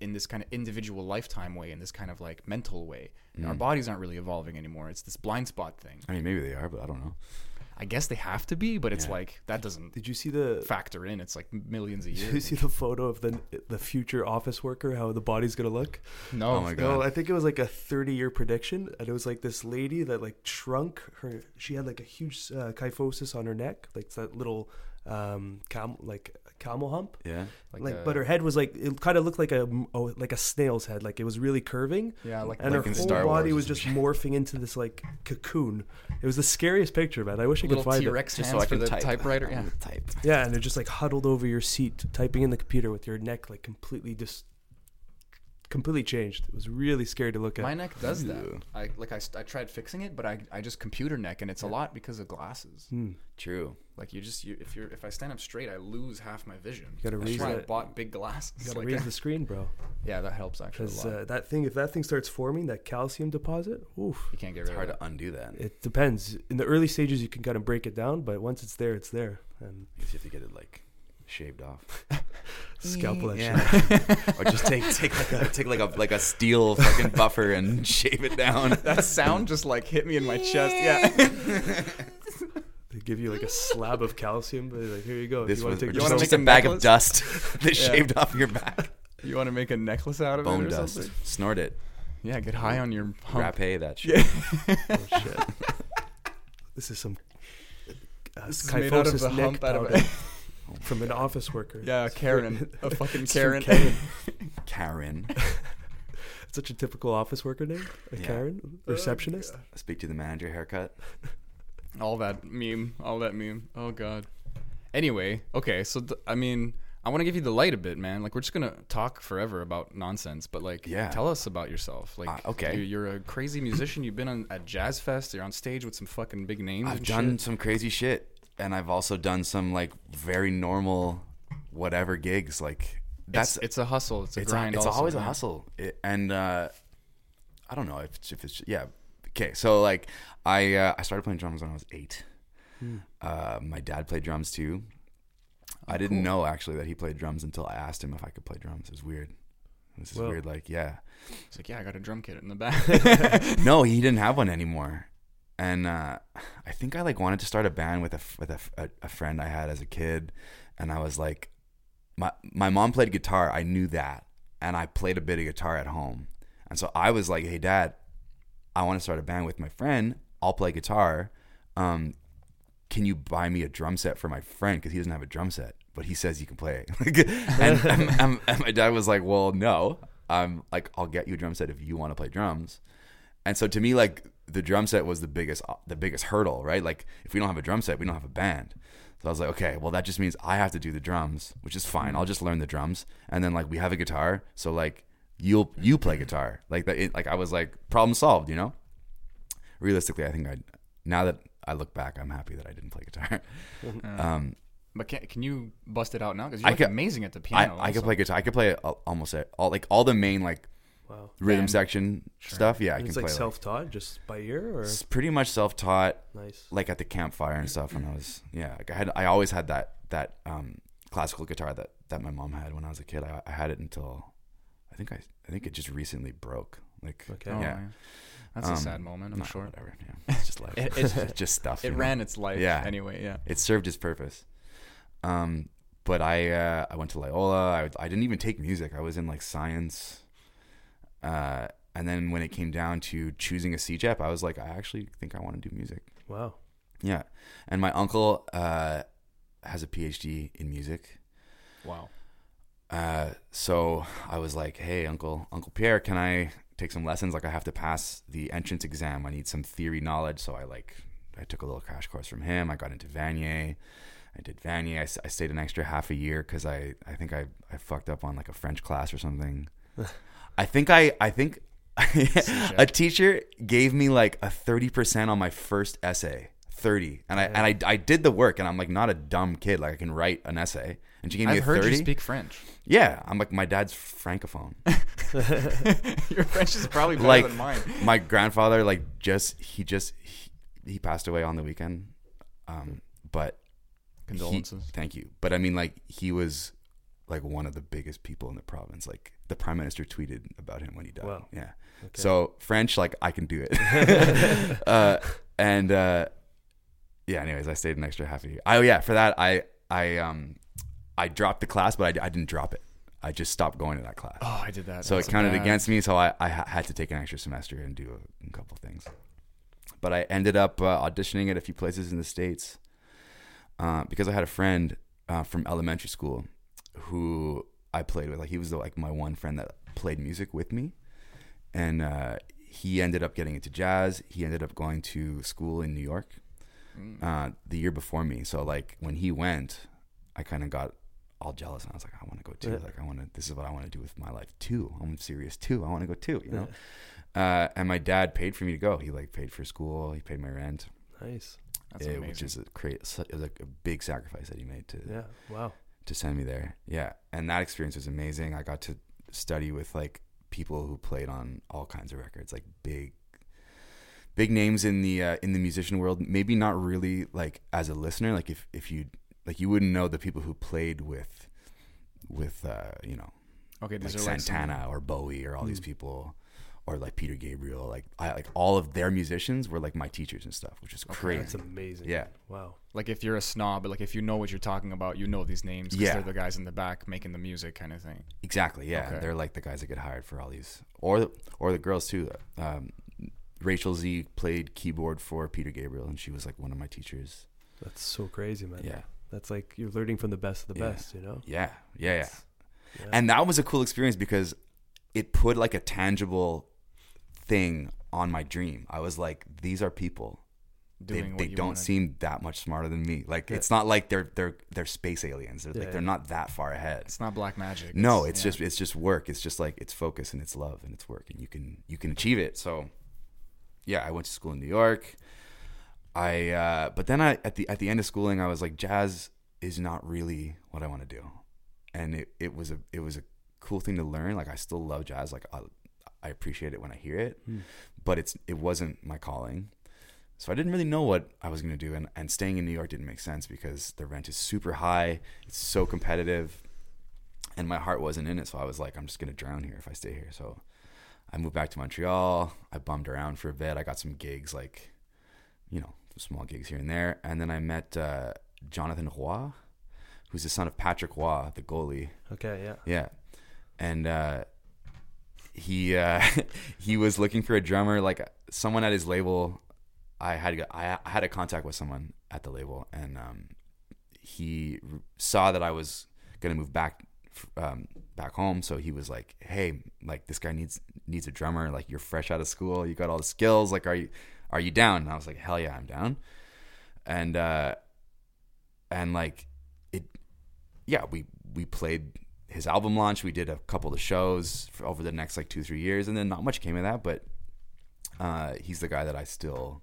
in this kind of individual lifetime way, in this kind of like mental way, mm. our bodies aren't really evolving anymore. It's this blind spot thing. I mean, maybe they are, but I don't know. I guess they have to be, but it's yeah. like that doesn't. Did you see the factor in? It's like millions of years. Did you see the photo of the the future office worker? How the body's gonna look? No, oh my God. No. I think it was like a thirty year prediction, and it was like this lady that like shrunk her. She had like a huge uh, kyphosis on her neck, like it's that little um cam like camel hump. Yeah, like, like a, but her head was like it kind of looked like a oh, like a snail's head, like it was really curving. Yeah, like and like her whole Star body Wars was just morphing into this like cocoon. It was the scariest picture, man. I wish I could find T-Rex it. Little T-Rex hands so I for the type. typewriter. Yeah, type. Yeah, and they're just like huddled over your seat, typing in the computer with your neck like completely just completely changed. It was really scary to look at. My neck does that. I like I, I tried fixing it, but I I just computer neck, and it's a lot because of glasses. Mm. True. Like you just you, if you're if I stand up straight, I lose half my vision. You gotta raise that. I bought big glasses. You gotta like raise that. the screen, bro. Yeah, that helps actually a lot. Uh, that thing, if that thing starts forming, that calcium deposit, oof, you can't get rid of it. It's hard to undo that. It depends. In the early stages, you can kind of break it down, but once it's there, it's there. And you have to get it like shaved off. Scalpel, yeah. Or just take take like a take like a like a steel fucking buffer and shave it down. That sound just like hit me in my chest. Yeah. They give you like a slab of calcium, but like, here you go. This you was take you just, just a, a bag necklace? of dust that yeah. shaved off your back. You want to make a necklace out of Bone it or dust. something? Snort it. Yeah, get high on your hump. Rapé that shit. Yeah. Oh shit. This is some uh, this is made out of a hump out of it. Oh from an God. office worker. Yeah, a Karen. A fucking Karen. Karen. Karen. Such a typical office worker name. A yeah. Karen. Receptionist. Oh, yeah. Speak to the manager haircut. All that meme. All that meme. Oh, God. Anyway, okay, so, th- I mean, I want to give you the light a bit, man. Like, we're just going to talk forever about nonsense, but, like, yeah. tell us about yourself. Like, uh, okay. You, you're a crazy musician. You've been on, at Jazz Fest. You're on stage with some fucking big names. I've done shit. some crazy shit, and I've also done some, like, very normal whatever gigs. Like, that's... It's, it's a hustle. It's a it's grind a, It's also, always man. a hustle. It, and, uh, I don't know if it's... If it's yeah. Okay, so like I uh, I started playing drums when I was eight. Hmm. Uh, my dad played drums too. Oh, I didn't cool. know actually that he played drums until I asked him if I could play drums. It was weird. This is well, weird. Like yeah, it's like yeah, I got a drum kit in the back. No, he didn't have one anymore. And uh, I think I like wanted to start a band with a with a, a friend I had as a kid, and I was like, my my mom played guitar. I knew that, and I played a bit of guitar at home. And so I was like, hey, Dad, I want to start a band with my friend. I'll play guitar. Um, can you buy me a drum set for my friend? Because he doesn't have a drum set, but he says he can play it. and, I'm, I'm, and my dad was like, well, no. I'm like, I'll get you a drum set if you want to play drums. And so to me, like, the drum set was the biggest the biggest hurdle, right? Like, if we don't have a drum set, we don't have a band. So I was like, okay, well, that just means I have to do the drums, which is fine. I'll just learn the drums. And then, like, we have a guitar. So, like, You'll you play guitar like that. It, like I was like problem solved, you know. Realistically, I think I now that I look back, I'm happy that I didn't play guitar. um, But can can you bust it out now? Because you're like could, amazing at the piano. I, I could play guitar. I could play almost all like all the main like wow. rhythm and section sure. stuff. Yeah, and I can it's play. It's like self-taught, like, just by ear, or it's pretty much self-taught. Nice. Like at the campfire and stuff. When I was yeah, like I had I always had that that um, classical guitar that, that my mom had when I was a kid. I, I had it until I think I I think it just recently broke. Like okay. yeah. Oh, that's um, a sad moment, I'm sure. Whatever. Yeah. It's just life. it, it's just stuff. It ran know? its life yeah. anyway. Yeah. It served its purpose. Um, but I, uh, I went to Loyola. I, I didn't even take music. I was in like science. Uh, and then when it came down to choosing a C J E P, I was like, I actually think I want to do music. Wow. Yeah. And my uncle, uh, has a P H D in music. Wow. Uh, so I was like, hey, uncle, Uncle Pierre, can I take some lessons? Like I have to pass the entrance exam. I need some theory knowledge. So I like, I took a little crash course from him. I got into Vanier. I did Vanier. I, I stayed an extra half a year because I, I think I, I fucked up on like a French class or something. I think I I think a teacher gave me like a thirty percent on my first essay, thirty, and I yeah. and I I did the work and I'm like not a dumb kid, like I can write an essay. And she gave me I've a thirty. I've heard you speak French. Yeah, I'm like my dad's francophone. Your French is probably better like, than mine. My grandfather like just he just he, he passed away on the weekend, um, but. Condolences. He, thank you. But I mean, like, he was like one of the biggest people in the province. Like, the prime minister tweeted about him when he died. Wow. Yeah. Okay. So, French, like, I can do it. uh, and uh, yeah, anyways, I stayed an extra half a year. Oh, yeah. For that, I I um I dropped the class, but I, I didn't drop it. I just stopped going to that class. Oh, I did that. So, That's it counted bad. against me. So, I, I had to take an extra semester and do a, a couple things. But I ended up uh, auditioning at a few places in the States. Uh, because I had a friend uh, from elementary school who I played with. Like he was the, like my one friend that played music with me, and uh, he ended up getting into jazz. He ended up going to school in New York uh, the year before me. So like when he went, I kind of got all jealous, and I was like, I want to go too. Yeah. Like I want to. This is what I want to do with my life too. I'm serious too. I want to go too. You know. Yeah. Uh, and my dad paid for me to go. He like paid for school. He paid my rent. Nice. That's it, which is a great, like a big sacrifice that he made to yeah, wow, to send me there. Yeah, and that experience was amazing. I got to study with like people who played on all kinds of records, like big, big names in the uh, in the musician world. Maybe not really like as a listener, like if if you like you wouldn't know the people who played with with uh, you know, okay, like Santana like some... or Bowie or all mm. these people. Or like Peter Gabriel, like I like all of their musicians were like my teachers and stuff, which is okay, crazy. That's amazing. Yeah. Wow. Like if you're a snob, but like if you know what you're talking about, you know these names because yeah. they're the guys in the back making the music kind of thing. Exactly. Yeah. Okay. They're like the guys that get hired for all these, or the, or the girls too. Um, Rachel Z played keyboard for Peter Gabriel, and she was like one of my teachers. That's so crazy, man. Yeah. That's like you're learning from the best of the yeah. best, you know. Yeah. Yeah. Yeah. yeah. And that was a cool experience because it put like a tangible thing on my dream. I was like, these are people. Doing they they don't wanted. seem that much smarter than me. Like yeah. it's not like they're they're they're space aliens. They're yeah, like yeah. they're not that far ahead. It's not black magic. No, it's, it's yeah. just it's just work. It's just like it's focus and it's love and it's work and you can you can achieve it. So yeah, I went to school in New York. I uh, but then I at the at the end of schooling I was like, jazz is not really what I want to do. And it, it was a it was a cool thing to learn. Like I still love jazz. Like I I appreciate it when I hear it, mm. but it's it wasn't my calling. So I didn't really know what I was going to do, and, and staying in New York didn't make sense because the rent is super high, it's so competitive, and my heart wasn't in it, so I was like, I'm just going to drown here if I stay here. So I moved back to Montreal, I bummed around for a bit, I got some gigs, like, you know, small gigs here and there, and then I met uh, Jonathan Roy, who's the son of Patrick Roy, the goalie. Okay, yeah. Yeah, and... uh He uh, he was looking for a drummer, like someone at his label. I had I had a contact with someone at the label, and um, he saw that I was gonna move back um, back home. So he was like, "Hey, like this guy needs needs a drummer. Like you're fresh out of school, you got all the skills. Like are you are you down?" And I was like, "Hell yeah, I'm down." And uh, and like it, yeah, we we played. His album launch, we did a couple of shows for over the next like two, three years, and then not much came of that, but uh, he's the guy that I still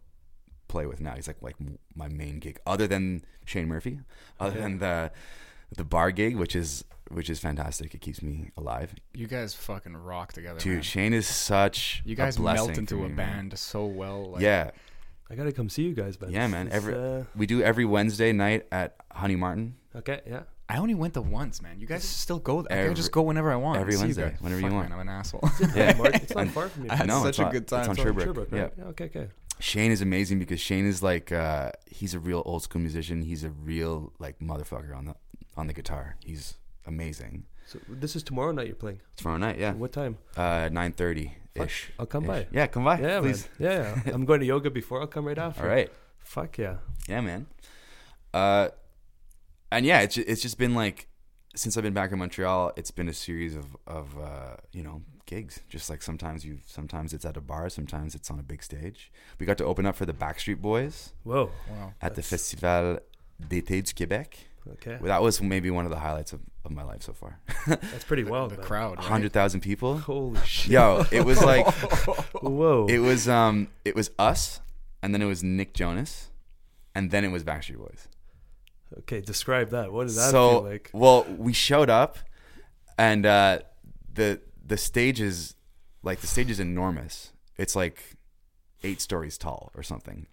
play with now. He's like like my main gig, other than Shane Murphy, other okay. than the the bar gig, which is which is fantastic. It keeps me alive. You guys fucking rock together, dude. Man. Shane is such you guys a melt into me, a band man. So well. Like, yeah, I gotta come see you guys, man. Yeah, man. Every uh... we do every Wednesday night at Honey Martin. Okay, yeah. I only went the once, man. You guys still go. There. Every, I just go whenever I want. Every Wednesday, you whenever Fuck, you want. Man, I'm an asshole. Yeah, it's not far from me. I had no, such a not, good time. It's on it's Sherbrooke. On Sherbrooke right? Yeah. yeah. Okay. Okay. Shane is amazing because Shane is like uh, he's a real old school musician. He's a real like motherfucker on the on the guitar. He's amazing. So this is tomorrow night you're playing. Tomorrow night, yeah. What time? Uh, nine thirty ish. I'll come ish. by. Yeah, come by. Yeah, please. Man. Yeah, yeah. I'm going to yoga before. I'll come right after. All right. Fuck yeah. Yeah, man. Uh. And yeah, it's it's just been like since I've been back in Montreal, it's been a series of of uh, you know gigs. Just like sometimes you sometimes it's at a bar, sometimes it's on a big stage. We got to open up for the Backstreet Boys. Whoa! Wow! At That's... the Festival d'été du Québec. Okay. Well, that was maybe one of the highlights of, of my life so far. That's pretty wild. The, the crowd, right? one hundred thousand people. Holy shit! Yo, it was like whoa! It was um it was us, and then it was Nick Jonas, and then it was Backstreet Boys. Okay, describe that. What does that so, feel like? Well, we showed up, and uh, the the stage is like the stage is enormous. It's like eight stories tall or something.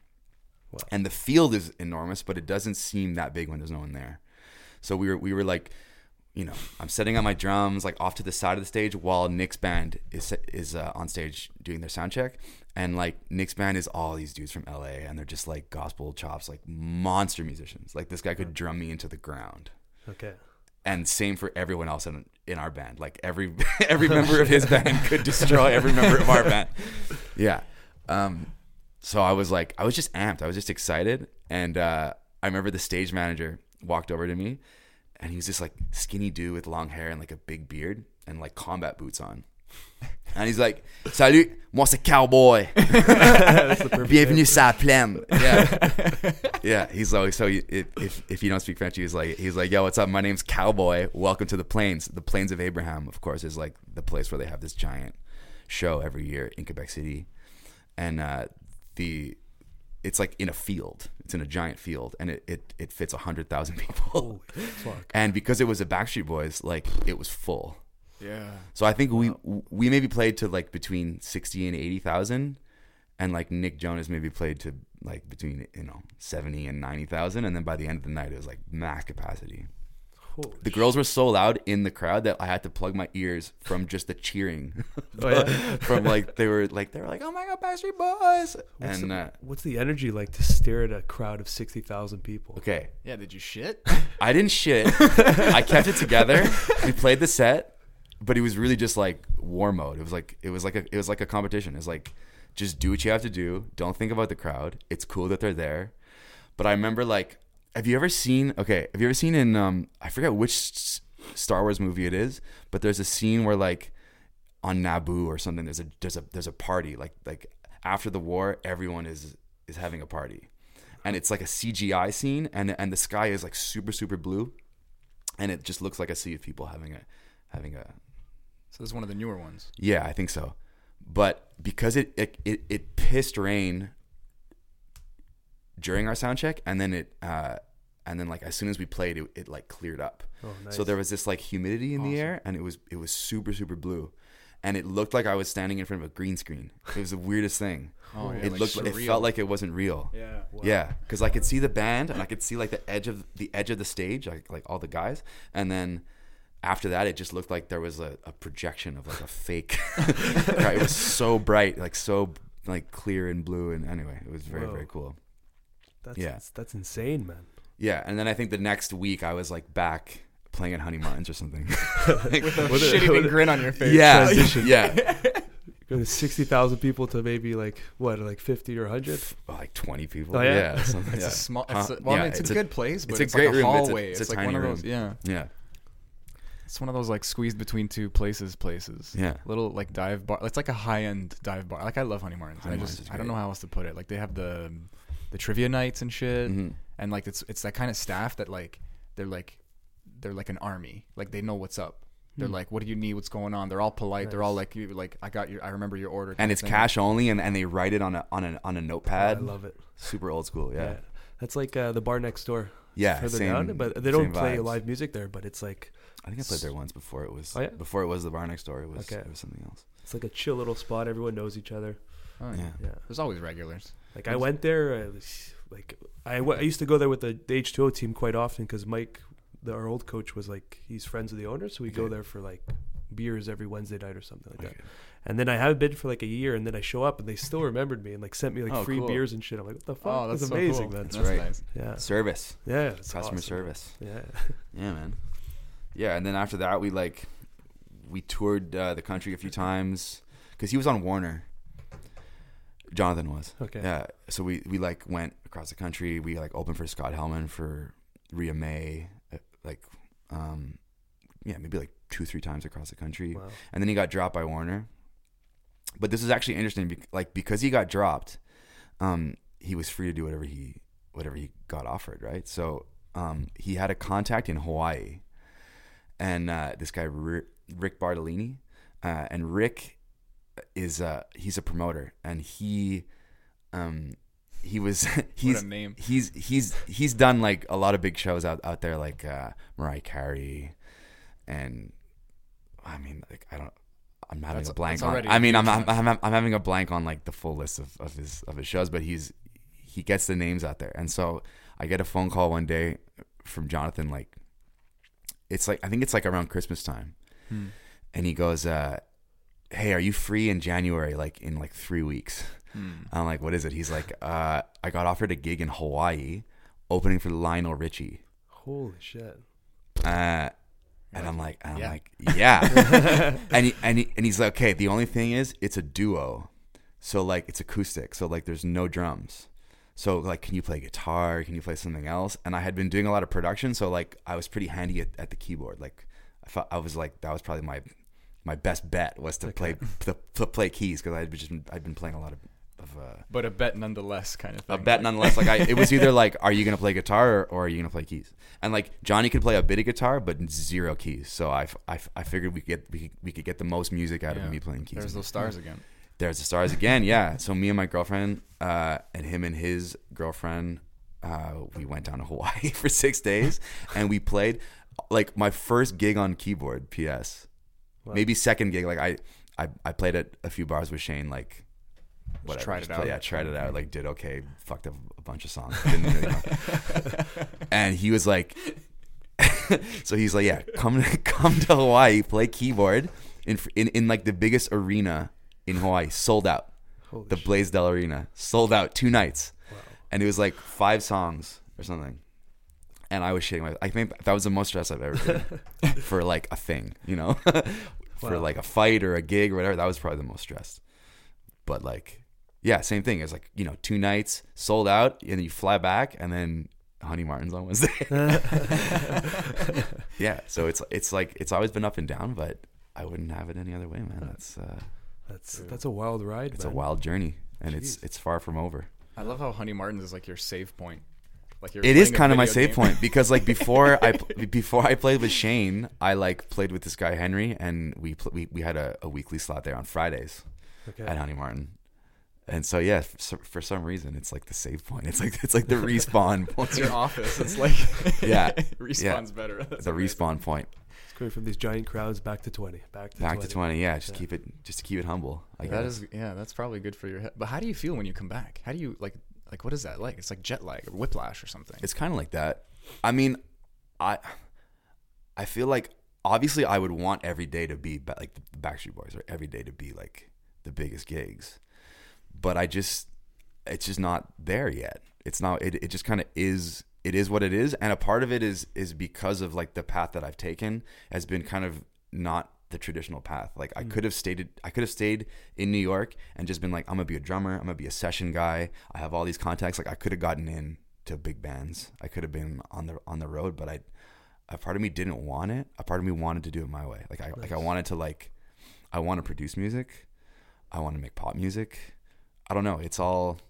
Wow. And the field is enormous, but it doesn't seem that big when there's no one there. So we were we were like, you know, I'm setting on my drums like off to the side of the stage while Nick's band is is uh, on stage doing their sound check. And like Nick's band is all these dudes from L A, and they're just like gospel chops, like monster musicians. Like this guy could drum me into the ground. Okay. And same for everyone else in in our band. Like every every member of his band could destroy every member of our band. Yeah. Um. So I was like, I was just amped. I was just excited. And uh, I remember the stage manager walked over to me, and he was this like skinny dude with long hair and like a big beard and like combat boots on. And he's like, salut, moi c'est Cowboy. Bienvenue sur Plem. Yeah, yeah. He's always so. If, if if you don't speak French, he's like he's like, yo, what's up? My name's Cowboy. Welcome to the plains. The Plains of Abraham, of course, is like the place where they have this giant show every year in Quebec City, and uh, the it's like in a field. It's in a giant field, and it it, it fits a hundred thousand people. Holy fuck! And because it was a Backstreet Boys, like it was full. Yeah. So I think we we maybe played to like between sixty and eighty thousand, and like Nick Jonas maybe played to like between you know seventy and ninety thousand, and then by the end of the night it was like max capacity. Holy the girls shit. were so loud in the crowd that I had to plug my ears from just the cheering. Oh, yeah. From like they were like they were like oh my god, Backstreet Boys. What's and the, uh, what's the energy like to stare at a crowd of sixty thousand people? Okay. Yeah. Did you shit? I didn't shit. I kept it together. We played the set. But it was really just like war mode. It was like it was like a it was like a competition. It's like just do what you have to do. Don't think about the crowd. It's cool that they're there. But I remember like, have you ever seen? Okay, have you ever seen in um I forget which Star Wars movie it is, but there's a scene where like on Naboo or something. There's a there's a there's a party like like after the war. Everyone is is having a party, and it's like a C G I scene, and and the sky is like super super blue, and it just looks like a sea of people having a having a So this is one of the newer ones. Yeah, I think so. But because it it, it, it pissed rain during our sound check, and then it uh, and then like as soon as we played, it, it like cleared up. Oh, nice. So there was this like humidity in awesome. the air, and it was it was super super blue, and it looked like I was standing in front of a green screen. It was the weirdest thing. Oh, yeah, it like looked, surreal. It felt like it wasn't real. Yeah, wow. Yeah, because I could see the band, and I could see like the edge of the edge of the stage, like like all the guys, and then. After that, it just looked like there was a, a projection of like a fake. It was so bright, like so like clear and blue, and anyway, it was very Whoa. very cool. That's yeah. that's insane, man. Yeah, and then I think the next week I was like back playing at Honey Martins or something, like, with a shitty grin on your face. Yeah, transition. yeah. Go to sixty thousand people to maybe like what, like fifty or hundred? Well, like twenty people. Oh, yeah, yeah, something. It's yeah. a small. It's a, well, yeah, I mean, it's, it's a good a, place, but it's, it's a great like a hallway. It's, a, it's, it's a like one room. of those. Yeah. Yeah. It's one of those like squeezed between two places, places. Yeah. Little like dive bar. It's like a high end dive bar. Like I love Honey Martins. Honey I just I don't know how else to put it. Like they have the the trivia nights and shit, mm-hmm. and like it's it's that kind of staff that like they're like they're like an army. Like they know what's up. They're like, what do you need? What's going on? They're all polite. Nice. They're all like, like I got your, I remember your order. And it's thing. Cash only, and, and they write it on a on a, on a notepad. Oh, I love it. Super old school, yeah. yeah. That's like uh, the bar next door. Yeah, further same, down, but they don't play vibes. Live music there. But it's like, I think I played there once before it was. Oh, yeah? Before it was the bar next door. It was, okay. It was something else. It's like a chill little spot. Everyone knows each other. Oh yeah, yeah. There's always regulars. Like There's, I went there. I was, like I, w- I used to go there with the H two O team quite often because Mike. The, our old coach was like, he's friends with the owner, so we okay. go there for like beers every Wednesday night or something like okay. that. And then I haven't been for like a year, and then I show up and they still remembered me and like sent me like oh, free cool. beers and shit. I'm like, what the fuck? Oh, that's, that's so amazing. Cool. That's, that's right. Nice. Yeah. Service. Yeah. Customer awesome. Service. Yeah. Yeah, man. Yeah. And then after that, we like, we toured uh, the country a few times because he was on Warner. Jonathan was. Okay. Yeah. So we, we like went across the country. We like opened for Scott Hellman, for Rhea May. Like, um, yeah, maybe like two, three times across the country. Wow. And then he got dropped by Warner. But this is actually interesting, be- like, because he got dropped, um, he was free to do whatever he whatever he got offered, right? So um, he had a contact in Hawaii. And uh, this guy, R- Rick Bartolini. Uh, and Rick is, uh, he's a promoter. And he... Um, He was he's what a name. he's he's he's done like a lot of big shows out, out there, like uh, Mariah Carey, and I mean like I don't I'm having that's, a blank on I mean I'm, I'm I'm I'm having a blank on like the full list of, of his of his shows, but he's he gets the names out there. And so I get a phone call one day from Jonathan, like it's like I think it's like around Christmas time, hmm. and he goes, uh, "Hey, are you free in January? Like in like three weeks." I'm like, what is it? He's like, uh, I got offered a gig in Hawaii opening for Lionel Richie. Holy shit. Uh, and I'm like, I'm yeah. like, yeah. and he, and he, and he's like, okay, the only thing is it's a duo. So like, it's acoustic. So like, there's no drums. So like, can you play guitar? Can you play something else? And I had been doing a lot of production. So like, I was pretty handy at, at the keyboard. Like I felt, I was like, that was probably my, my best bet was to okay. play, to, to play keys. Cause I had just, I'd been playing a lot of, Of, uh, but a bet nonetheless kind of thing. A bet like. nonetheless. Like I, it was either like, are you going to play guitar or, or are you going to play keys? And like Johnny could play a bit of guitar, but zero keys. So I, I, I figured we could get, we, we could get the most music out yeah. of me playing keys. There's those stars again. There's the stars again. Yeah. So me and my girlfriend uh, and him and his girlfriend, uh, we went down to Hawaii for six days and we played like my first gig on keyboard, P S. Wow. Maybe second gig. Like I, I, I played at a few bars with Shane, like, What tried it play, out. Yeah, tried it out. Like, did okay. Fucked up a bunch of songs. Didn't really know. And he was like, so he's like, yeah, come, come to Hawaii, play keyboard in, in in like the biggest arena in Hawaii, sold out. Holy the shit. Blaisdell Arena, sold out two nights, wow. and it was like five songs or something. And I was shitting myself. I think that was the most stress I've ever been for like a thing, you know, wow. for like a fight or a gig or whatever. That was probably the most stressed. But like. Yeah, same thing. It's like, you know, two nights, sold out, and then you fly back, and then Honey Martins on Wednesday. Yeah, so it's it's like it's always been up and down, but I wouldn't have it any other way, man. That's uh, that's that's a wild ride. It's man. a wild journey, and Jeez. it's it's far from over. I love how Honey Martins is like your save point. Like you're it is kind of my save game. point because like before I before I played with Shane, I like played with this guy Henry, and we pl- we we had a, a weekly slot there on Fridays okay. at Honey Martin. And so yeah, for, for some reason it's like the save point. It's like it's like the respawn point. It's your office. It's like yeah, respawn's yeah. better. That's the amazing. Respawn point. It's going from these giant crowds back to twenty, back to back twenty. to twenty. Yeah, just yeah. keep it, just to keep it humble. Like yeah. that is yeah, that's probably good for your head. But how do you feel when you come back? How do you like like what is that like? It's like jet lag or whiplash or something. It's kind of like that. I mean, I I feel like obviously I would want every day to be like the Backstreet Boys or every day to be like the biggest gigs. But I just, it's just not there yet. It's not, it, it just kind of is, it is what it is. And a part of it is, is because of like the path that I've taken has been kind of not the traditional path. Like I mm. could have stayed, I could have stayed in New York and just been like, I'm gonna be a drummer. I'm gonna be a session guy. I have all these contacts. Like I could have gotten in to big bands. I could have been on the, on the road, but I, a part of me didn't want it. A part of me wanted to do it my way. Like I, nice. like I wanted to like, I want to produce music. I want to make pop music. I don't know. It's all,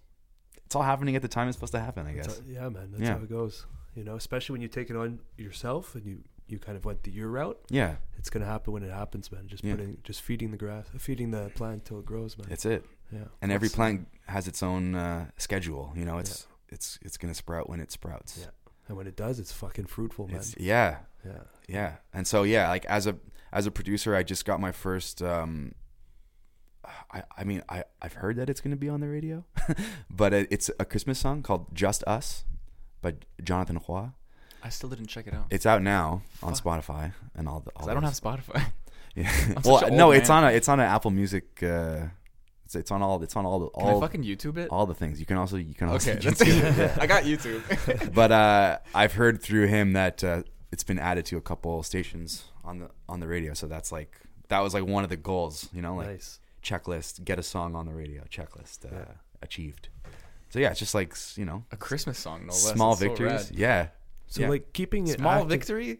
it's all happening at the time it's supposed to happen, I guess. All, yeah, man. That's yeah. how it goes. You know, especially when you take it on yourself and you you kind of went the your route. Yeah. It's going to happen when it happens, man. Just yeah. putting, just feeding the grass, feeding the plant till it grows, man. That's it. Yeah. And every That's plant has its own uh, schedule. You know, it's yeah. it's it's going to sprout when it sprouts. Yeah. And when it does, it's fucking fruitful, man. It's, yeah. Yeah. Yeah. And so, yeah, like as a as a producer, I just got my first. Um, I, I mean, I, I've heard that it's going to be on the radio, but it, it's a Christmas song called Just Us by Jonathan Roy. I still didn't check it out. It's out now Fuck. on Spotify and all the. All I don't have Spotify. Yeah. Well, no, man. it's on a, it's on an Apple Music. Uh, it's it's on all it's on all the all. Can I fucking YouTube it? All the things you can also you can also. Okay, YouTube that's it. I got YouTube. But uh, I've heard through him that uh, it's been added to a couple stations on the on the radio. So that's like that was like one of the goals, you know, like. Nice. Checklist, get a song on the radio. Checklist uh, yeah. achieved. So yeah, it's just like, you know, a Christmas song, no less. Small it's victories. So yeah. So yeah. like keeping it small active. Victory.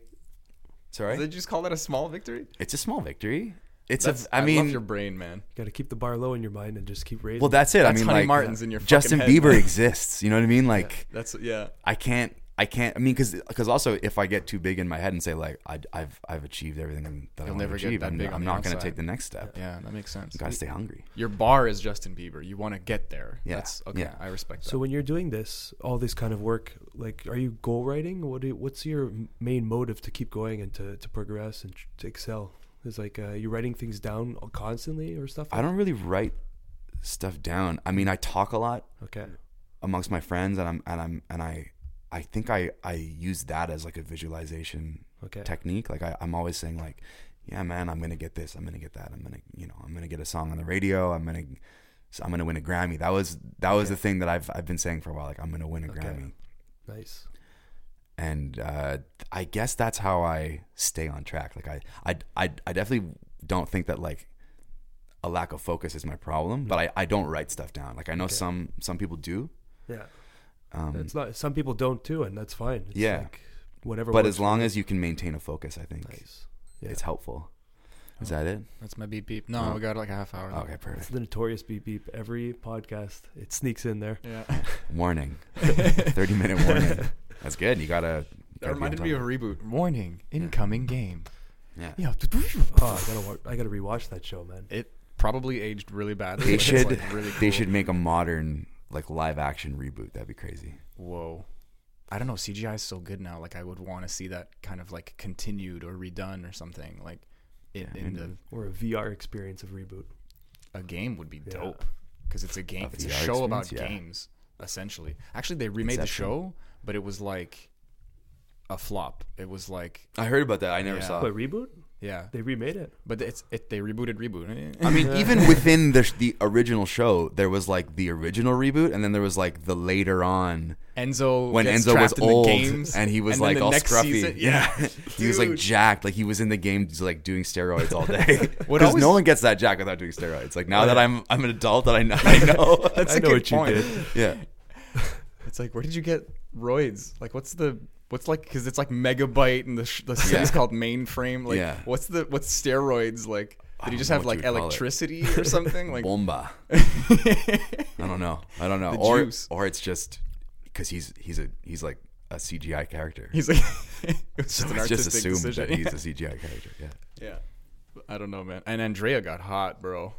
Sorry, did you just call that a small victory? It's a small victory. It's that's, a. I, I mean, love your brain, man. You got to keep the bar low in your mind and just keep raising. Well, that's it. That's I mean, Honey like Martins in your Justin head, Bieber man. Exists. You know what I mean? Like yeah. that's yeah. I can't. I can't. I mean, because because also if I get too big in my head and say like I, I've I've achieved everything that You'll I never achieve, I'm, I'm not going to take the next step. Yeah, yeah, that makes sense. You gotta stay hungry. Your bar is Justin Bieber. You want to get there. Yeah, that's, okay. Yeah. I respect that. So when you're doing this, all this kind of work, like, are you goal writing? What do you, what's your main motive to keep going and to, to progress and to excel? Is like uh, you writing things down constantly or stuff? Like I don't really write stuff down. I mean, I talk a lot. Okay. Amongst my friends, and I'm and I'm and I. I think I, I use that as like a visualization okay. technique. Like I, I'm always saying like, yeah, man, I'm going to get this. I'm going to get that. I'm going to, you know, I'm going to get a song on the radio. I'm going to, I'm going to win a Grammy. That was, that was okay. the thing that I've, I've been saying for a while. Like I'm going to win a okay. Grammy. Nice. And, uh, I guess that's how I stay on track. Like I, I, I, I definitely don't think that like a lack of focus is my problem, mm-hmm. but I, I don't write stuff down. Like I know okay. some, some people do. Yeah. Um, it's not. Some people don't too, and that's fine. It's yeah, like whatever. But as long as you can maintain a focus, I think nice. Yeah. it's helpful. Is oh, that it? That's my beep beep. No, oh. we got like a half hour. Okay, perfect. It's the notorious beep beep. Every podcast, it sneaks in there. Yeah. Warning. Thirty minute warning. That's good. You gotta. That reminded me of a reboot. Warning. Incoming yeah. game. Yeah. Yeah. Oh, I gotta. I gotta rewatch that show, man. It probably aged really badly. They should. Like really cool. They should make a modern. Like live action reboot, that'd be crazy. Whoa, I don't know. C G I is so good now. Like I would want to see that kind of like continued or redone or something. Like it, yeah, in the or a V R experience of reboot. A game would be yeah. dope because it's a game. A it's V R a show about yeah. games essentially. Actually, they remade Inception. The show, but it was like a flop. It was like I heard about that. I never yeah. saw. But reboot. Yeah, they remade it, but it's it, they rebooted reboot. I mean, yeah. even within the the original show, there was like the original reboot, and then there was like the later on Enzo when gets Enzo trapped was in old the games, and he was and like all scruffy. Season, yeah, he was like jacked, like he was in the game like doing steroids all day. Because no one gets that jacked without doing steroids. Like now yeah. that I'm I'm an adult, that I know, I know that's I a know good what point. You did. Yeah, it's like where did you get roids? Like what's the What's like, because it's like megabyte and the sh- the city's yeah. called mainframe. Like, yeah. what's the what's steroids like? Did he just have like electricity or something? Like bomba. I don't know. I don't know. The or juice. Or it's just because he's he's a he's like a C G I character. He's like it so just it's just assumed decision. That he's a C G I character. Yeah. Yeah. I don't know, man. And Andrea got hot, bro.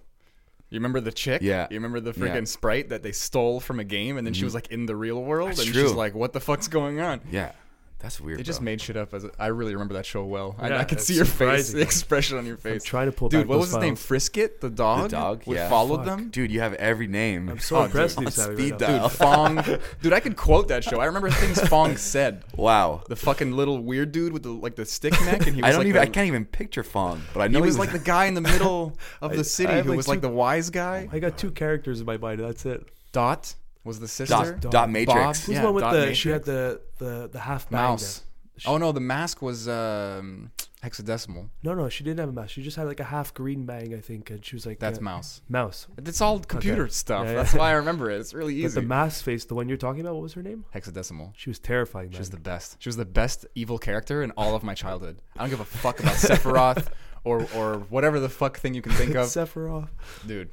You remember the chick? Yeah. You remember the freaking yeah. Sprite that they stole from a game, and then mm-hmm. she was like in the real world, That's and true. She's like, "What the fuck's going on?" Yeah. That's weird. They just bro. Made shit up. As a, I really remember that show well. Yeah, I, I could see your face, the expression on your face. I'm trying to pull. Dude, back what was files. His name? Frisket, the dog. The dog. We yeah. followed Fuck. Them. Dude, you have every name. I'm so oh, impressed. Dude, on speed right dial. Dude, Fong. Dude, I could quote that show. I remember things Fong said. Wow. The fucking little weird dude with the like the stick neck, and he. Was I don't like even. The, I can't even picture Fong, but I know he was, he was like the guy in the middle of I, the city who like was two, like the wise guy. I got two characters in my mind. That's it. Dot. Was the sister? Dot, Dot Matrix. Bob? Who's yeah, the one with Dot the, Matrix. She had the, the, the half mouse. She, oh, no, the mask was um, hexadecimal. No, no, she didn't have a mask. She just had like a half green bang, I think. And she was like... That's uh, mouse. Mouse. It's all computer okay. stuff. Yeah, yeah. That's why I remember it. It's really easy. But the mask face, the one you're talking about, what was her name? Hexadecimal. She was terrifying, man. She was the best. She was the best evil character in all of my childhood. I don't give a fuck about Sephiroth or, or whatever the fuck thing you can think of. Sephiroth. Dude.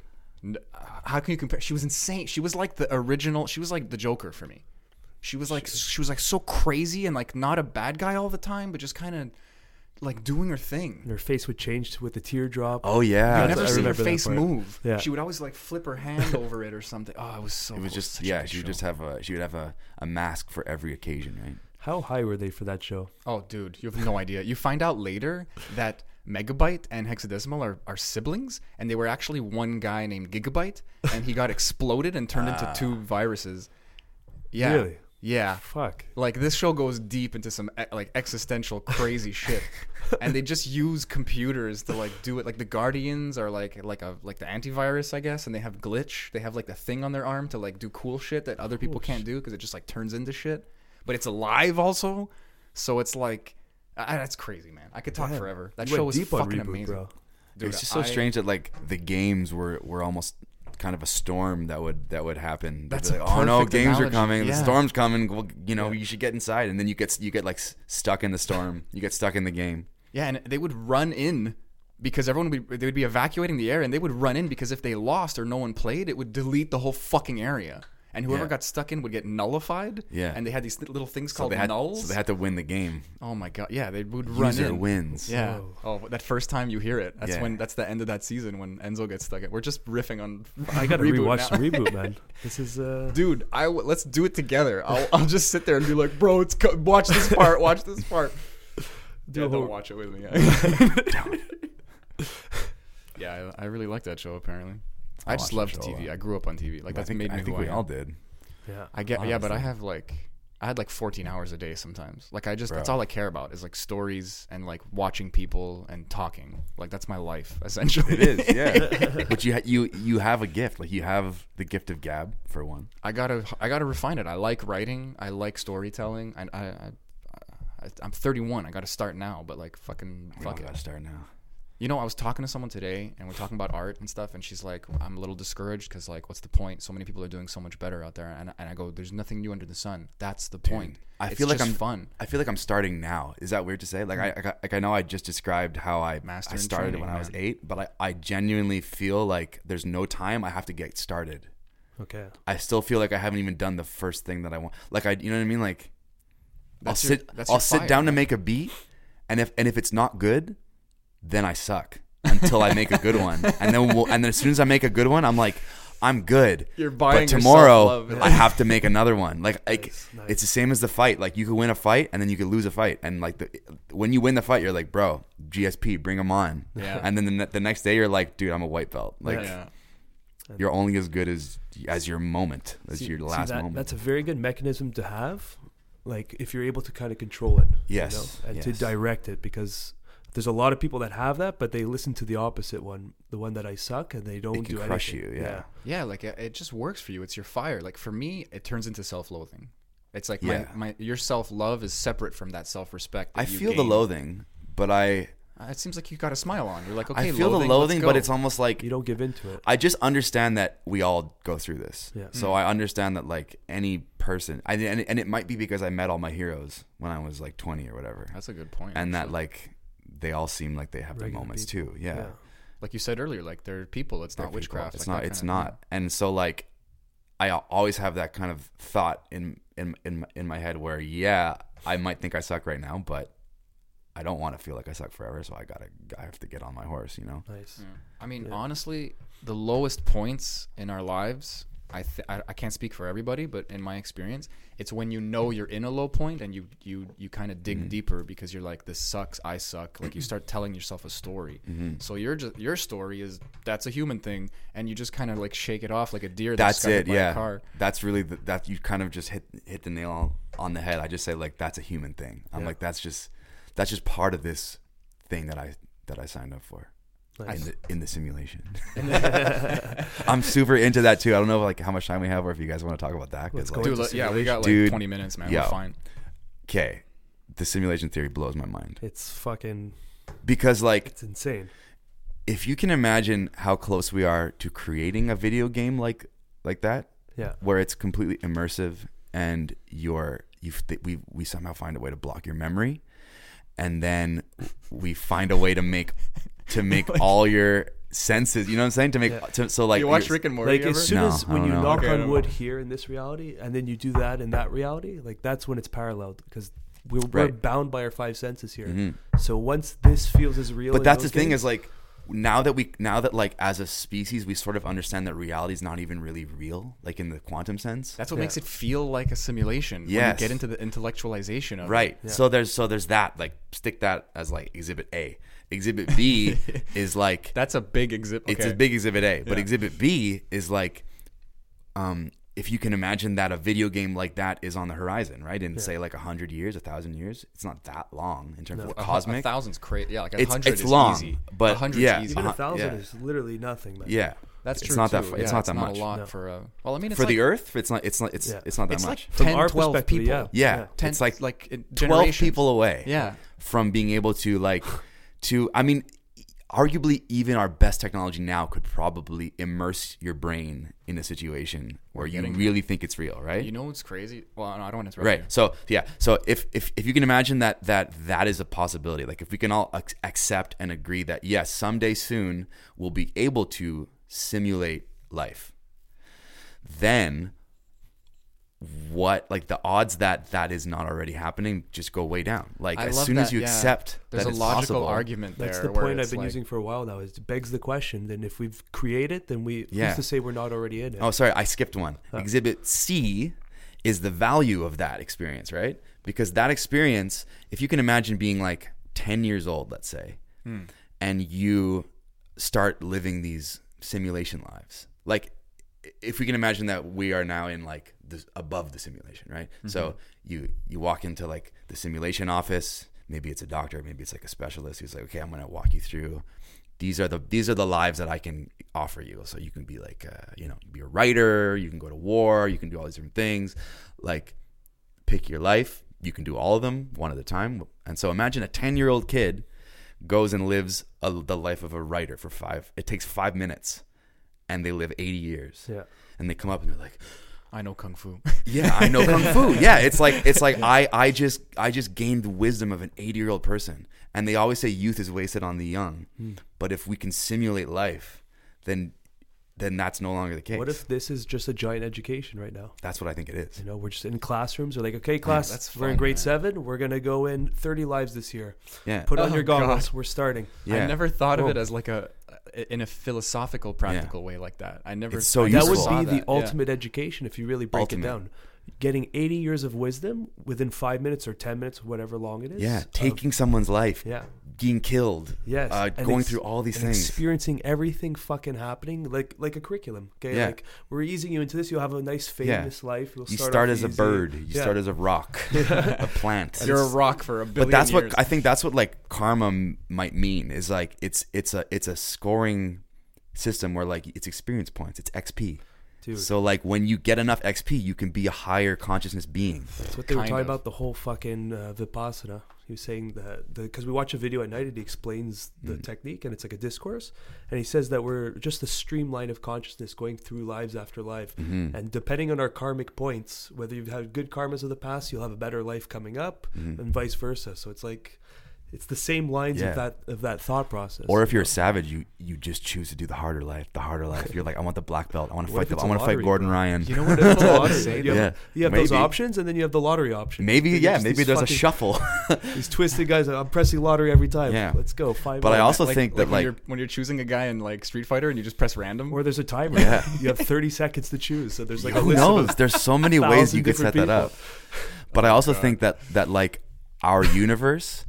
How can you compare? She was insane. She was like the original. She was like the Joker for me. She was like she, she was like so crazy and like not a bad guy all the time, but just kind of like doing her thing. And her face would change with the teardrop. Oh yeah, you never see her face move. Yeah. She would always like flip her hand over it or something. Oh, it was so. It was cool. just Such yeah. She would show. just have a she would have a, a mask for every occasion, right? How high were they for that show? Oh, dude, you have no idea. You find out later that Megabyte and Hexadecimal are, are siblings, and they were actually one guy named Gigabyte, and he got exploded and turned uh, into two viruses. Yeah. Really? Yeah. Fuck. Like, this show goes deep into some, like, existential crazy shit. And they just use computers to, like, do it. Like, the Guardians are, like, like a like the antivirus, I guess, and they have Glitch. They have, like, the thing on their arm to, like, do cool shit that other people oh, can't do because it just, like, turns into shit. But it's alive also. So it's, like, uh, that's crazy, man. I could talk yeah. forever. That you show was fucking Reboot, amazing. Bro. Dude, it's just so I, strange that, like, the games were, were almost... kind of a storm that would that would happen. That's like, oh no, games analogy. are coming, yeah. the storm's coming. Well, you know, yeah. you should get inside, and then you get you get like stuck in the storm. You get stuck in the game. Yeah, and they would run in because everyone would be, they would be evacuating the area, and they would run in because if they lost or no one played, it would delete the whole fucking area, and whoever yeah. got stuck in would get nullified. Yeah, and they had these little things so called had, nulls. So they had to win the game. Oh my god, yeah, they would User run in. wins. Yeah. Whoa. Oh, but that first time you hear it, that's yeah. when that's the end of that season when Enzo gets stuck. We're just riffing on. I gotta reboot rewatch now. the reboot, man. This is. Uh... Dude, I w- let's do it together. I'll I'll just sit there and be like, bro, it's co- watch this part, watch this part. Do yeah, don't watch it with me. Yeah, yeah I, I really like that show. Apparently, I, I just loved T V. I grew up on T V. Like well, that's made me. I think we all did. Yeah, I get. Honestly. Yeah, but I have like. I had like fourteen hours a day sometimes. Like I just, Bro. that's all I care about is like stories and like watching people and talking. Like that's my life essentially. It is, yeah. But you ha- you you have a gift. Like you have the gift of gab for one. I gotta I gotta refine it. I like writing. I like storytelling. And I, I, I I'm thirty-one. I gotta start now. But like fucking we fuck it. I gotta start now. You know, I was talking to someone today and we're talking about art and stuff. And she's like, I'm a little discouraged because, like, what's the point? So many people are doing so much better out there. And, and I go, there's nothing new under the sun. That's the Dude, point. I it's feel like I'm fun. I feel like I'm starting now. Is that weird to say? Like, mm-hmm. I, I like I know I just described how I, I started training, when man. I was eight. But I, I genuinely feel like there's no time. I have to get started. Okay. I still feel like I haven't even done the first thing that I want. Like, I, you know what I mean? Like, that's I'll, your, sit, that's I'll sit fire, down man. to make a beat. And if and if it's not good... then I suck until I make a good one, and then we'll, and then as soon as I make a good one, I'm like, I'm good. You're buying. But tomorrow love, I have to make another one. Like, like nice, nice. It's the same as the fight. Like you could win a fight, and then you could lose a fight, and like the, when you win the fight, you're like, bro, G S P, bring them on. Yeah. And then the, the next day, you're like, dude, I'm a white belt. Like, yeah. you're only as good as as your moment, as see, your last that, moment. That's a very good mechanism to have. Like if you're able to kind of control it, yes, you know, and yes. to direct it because. There's a lot of people that have that, but they listen to the opposite one, the one that I suck, and they don't it can do anything. Crush you, yeah. yeah. Yeah, like it just works for you. It's your fire. Like for me, it turns into self-loathing. It's like yeah. my, my your self-love is separate from that self-respect. That I you feel gain. the loathing, but I. Uh, it seems like you got a smile on. You're like, okay, I feel loathing, the loathing, but it's almost like you don't give into it. I just understand that we all go through this. Yeah. So mm. I understand that like any person, I, and and it might be because I met all my heroes when I was like twenty or whatever. That's a good point. And actually. that like. They all seem like they have Regular their moments people. too. Yeah. yeah. Like you said earlier, like they're people. It's they're not people. witchcraft. It's like not, it's not. Thing. And so like, I always have that kind of thought in, in, in, in my head where, yeah, I might think I suck right now, but I don't want to feel like I suck forever. So I gotta, I have to get on my horse, you know? Nice. Yeah. I mean, yeah. honestly, the lowest points in our lives, I, th- I I can't speak for everybody, but in my experience, it's when you know you're in a low point and you you you kind of dig mm-hmm. deeper because you're like, this sucks, I suck. Like you start telling yourself a story. Mm-hmm. So your your story is that's a human thing, and you just kind of like shake it off like a deer. That's, that's it. By yeah. a car. That's really the, that you kind of just hit hit the nail on, on the head. I just say like that's a human thing. I'm yeah. like that's just that's just part of this thing that I that I signed up for. Nice. In, the, in the simulation. I'm super into that too. I don't know like how much time we have or if you guys want to talk about that. Let's like, go dude, yeah, we got like dude, twenty minutes, man. Yo, we're fine. Okay. The simulation theory blows my mind. It's fucking... Because like... It's insane. If you can imagine how close we are to creating a video game like like that, yeah, where it's completely immersive and you're, you've, we we somehow find a way to block your memory and then we find a way to make... to make like, all your senses, you know what I'm saying? To make yeah. to, so like you watch Rick and Morty. Like ever? As soon no, as when you know. knock okay, on wood here in this reality, and then you do that in that reality, like that's when it's paralleled because We're, right. we're bound by our five senses here. Mm-hmm. So once this feels as real, but that's the thing it, is like now that we now that like as a species we sort of understand that reality is not even really real, like in the quantum sense. That's what yeah. makes it feel like a simulation. Yes. When you get into the intellectualization of right. it. Right. Yeah. So there's so there's that, like stick that as like exhibit A. Exhibit B is like that's a big exhibit. Okay. It's a big exhibit A, but yeah. exhibit B is like, um, if you can imagine that a video game like that is on the horizon, right? In yeah. say like a hundred years, a thousand years, it's not that long in terms no. of a, cosmic. A thousand's crazy, yeah. Like a hundred is long, easy, but a hundred's yeah, easy. Even a thousand yeah. is literally nothing. Man. Yeah. That's true. It's not too. that. It's, yeah, not it's that not much. A lot no. for. Uh, well, I mean, it's for like, the Earth, it's not. It's not. It's. Yeah. It's not that it's much. It's like ten, twelve people. Yeah. yeah. yeah. ten, it's like like twelve people away. Yeah. From being able to like. To, I mean, arguably even our best technology now could probably immerse your brain in a situation where you really it. think it's real, right? You know what's crazy? Well, no, I don't want to interrupt Right. you. So, yeah. So if, if if you can imagine that that that is a possibility, like if we can all ac- accept and agree that, yes, someday soon we'll be able to simulate life, then what, like the odds that that is not already happening just go way down. Like I as soon that, as you yeah. accept there's that a logical possible, argument there. That's the point I've been like, using for a while now. Is it begs the question. Then if we've created it, then we yeah. used to say we're not already in it. Oh, sorry, I skipped one. Huh. Exhibit C is the value of that experience, right? Because that experience, if you can imagine being like ten years old, let's say, hmm. and you start living these simulation lives, like. If we can imagine that we are now in like this, above the simulation, right? Mm-hmm. So you you walk into like the simulation office. Maybe it's a doctor. Maybe it's like a specialist who's like, okay, I'm gonna walk you through. These are the these are the lives that I can offer you. So you can be like, uh, you know, you can be a writer. You can go to war. You can do all these different things. Like pick your life. You can do all of them one at a time. And so imagine a ten-year-old kid goes and lives a, the life of a writer for five. It takes five minutes. And they live eighty years. Yeah. And they come up and they're like, I know Kung Fu. Yeah, I know Kung Fu. Yeah. It's like it's like I, I just I just gained the wisdom of an eighty year old person. And they always say youth is wasted on the young. Mm. But if we can simulate life, then then that's no longer the case. What if this is just a giant education right now? That's what I think it is. You know, we're just in classrooms. We're like, okay, class, yeah, fun, we're in grade man. seven. We're going to go in thirty lives this year. Yeah. Put oh, on your goggles. God. We're starting. Yeah. I never thought Whoa. of it as like a, in a philosophical, practical yeah. way like that. I never it's so I That would be that. the ultimate yeah. education if you really break ultimate. it down. Getting eighty years of wisdom within five minutes or ten minutes, whatever long it is. Yeah, taking of, someone's life. Yeah. Being killed. Yes. Uh, going ex- through all these things. Experiencing everything fucking happening like like a curriculum. Okay. Yeah. Like we're easing you into this. You'll have a nice famous yeah. life. You'll start you start as easy. a bird. You yeah. start as a rock. Yeah. A plant. You're a rock for a billion years. But that's years. what I think that's what like karma m- might mean is like it's it's a it's a scoring system where like it's experience points. It's X P. Dude. So like when you get enough X P, you can be a higher consciousness being. That's what they were kind talking of. about the whole fucking uh, Vipassana. He was saying that because we watch a video at night and he explains the mm. technique and it's like a discourse. And he says that we're just a streamline of consciousness going through lives after life. Mm-hmm. And depending on our karmic points, whether you've had good karmas of the past, you'll have a better life coming up mm-hmm. and vice versa. So it's like... It's the same lines yeah. of that of that thought process. Or if you're a savage, you, you just choose to do the harder life, the harder life. You're like, I want the black belt. I want to fight the, I want to fight Gordon Ryan. You know what it's a lottery. You have, yeah. you have those options, and then you have the lottery option. Maybe, so yeah, just, maybe there's fucking, a shuffle. These twisted guys, I'm pressing lottery every time. Yeah. Let's go. Five but minutes. I also like, think like that when, like, you're, when you're choosing a guy in like Street Fighter and you just press random. Or there's a timer. Yeah. You have thirty seconds to choose. So there's like Yo, a who list knows? Of there's so many ways you could set people. that up. But I also think that that like our universe...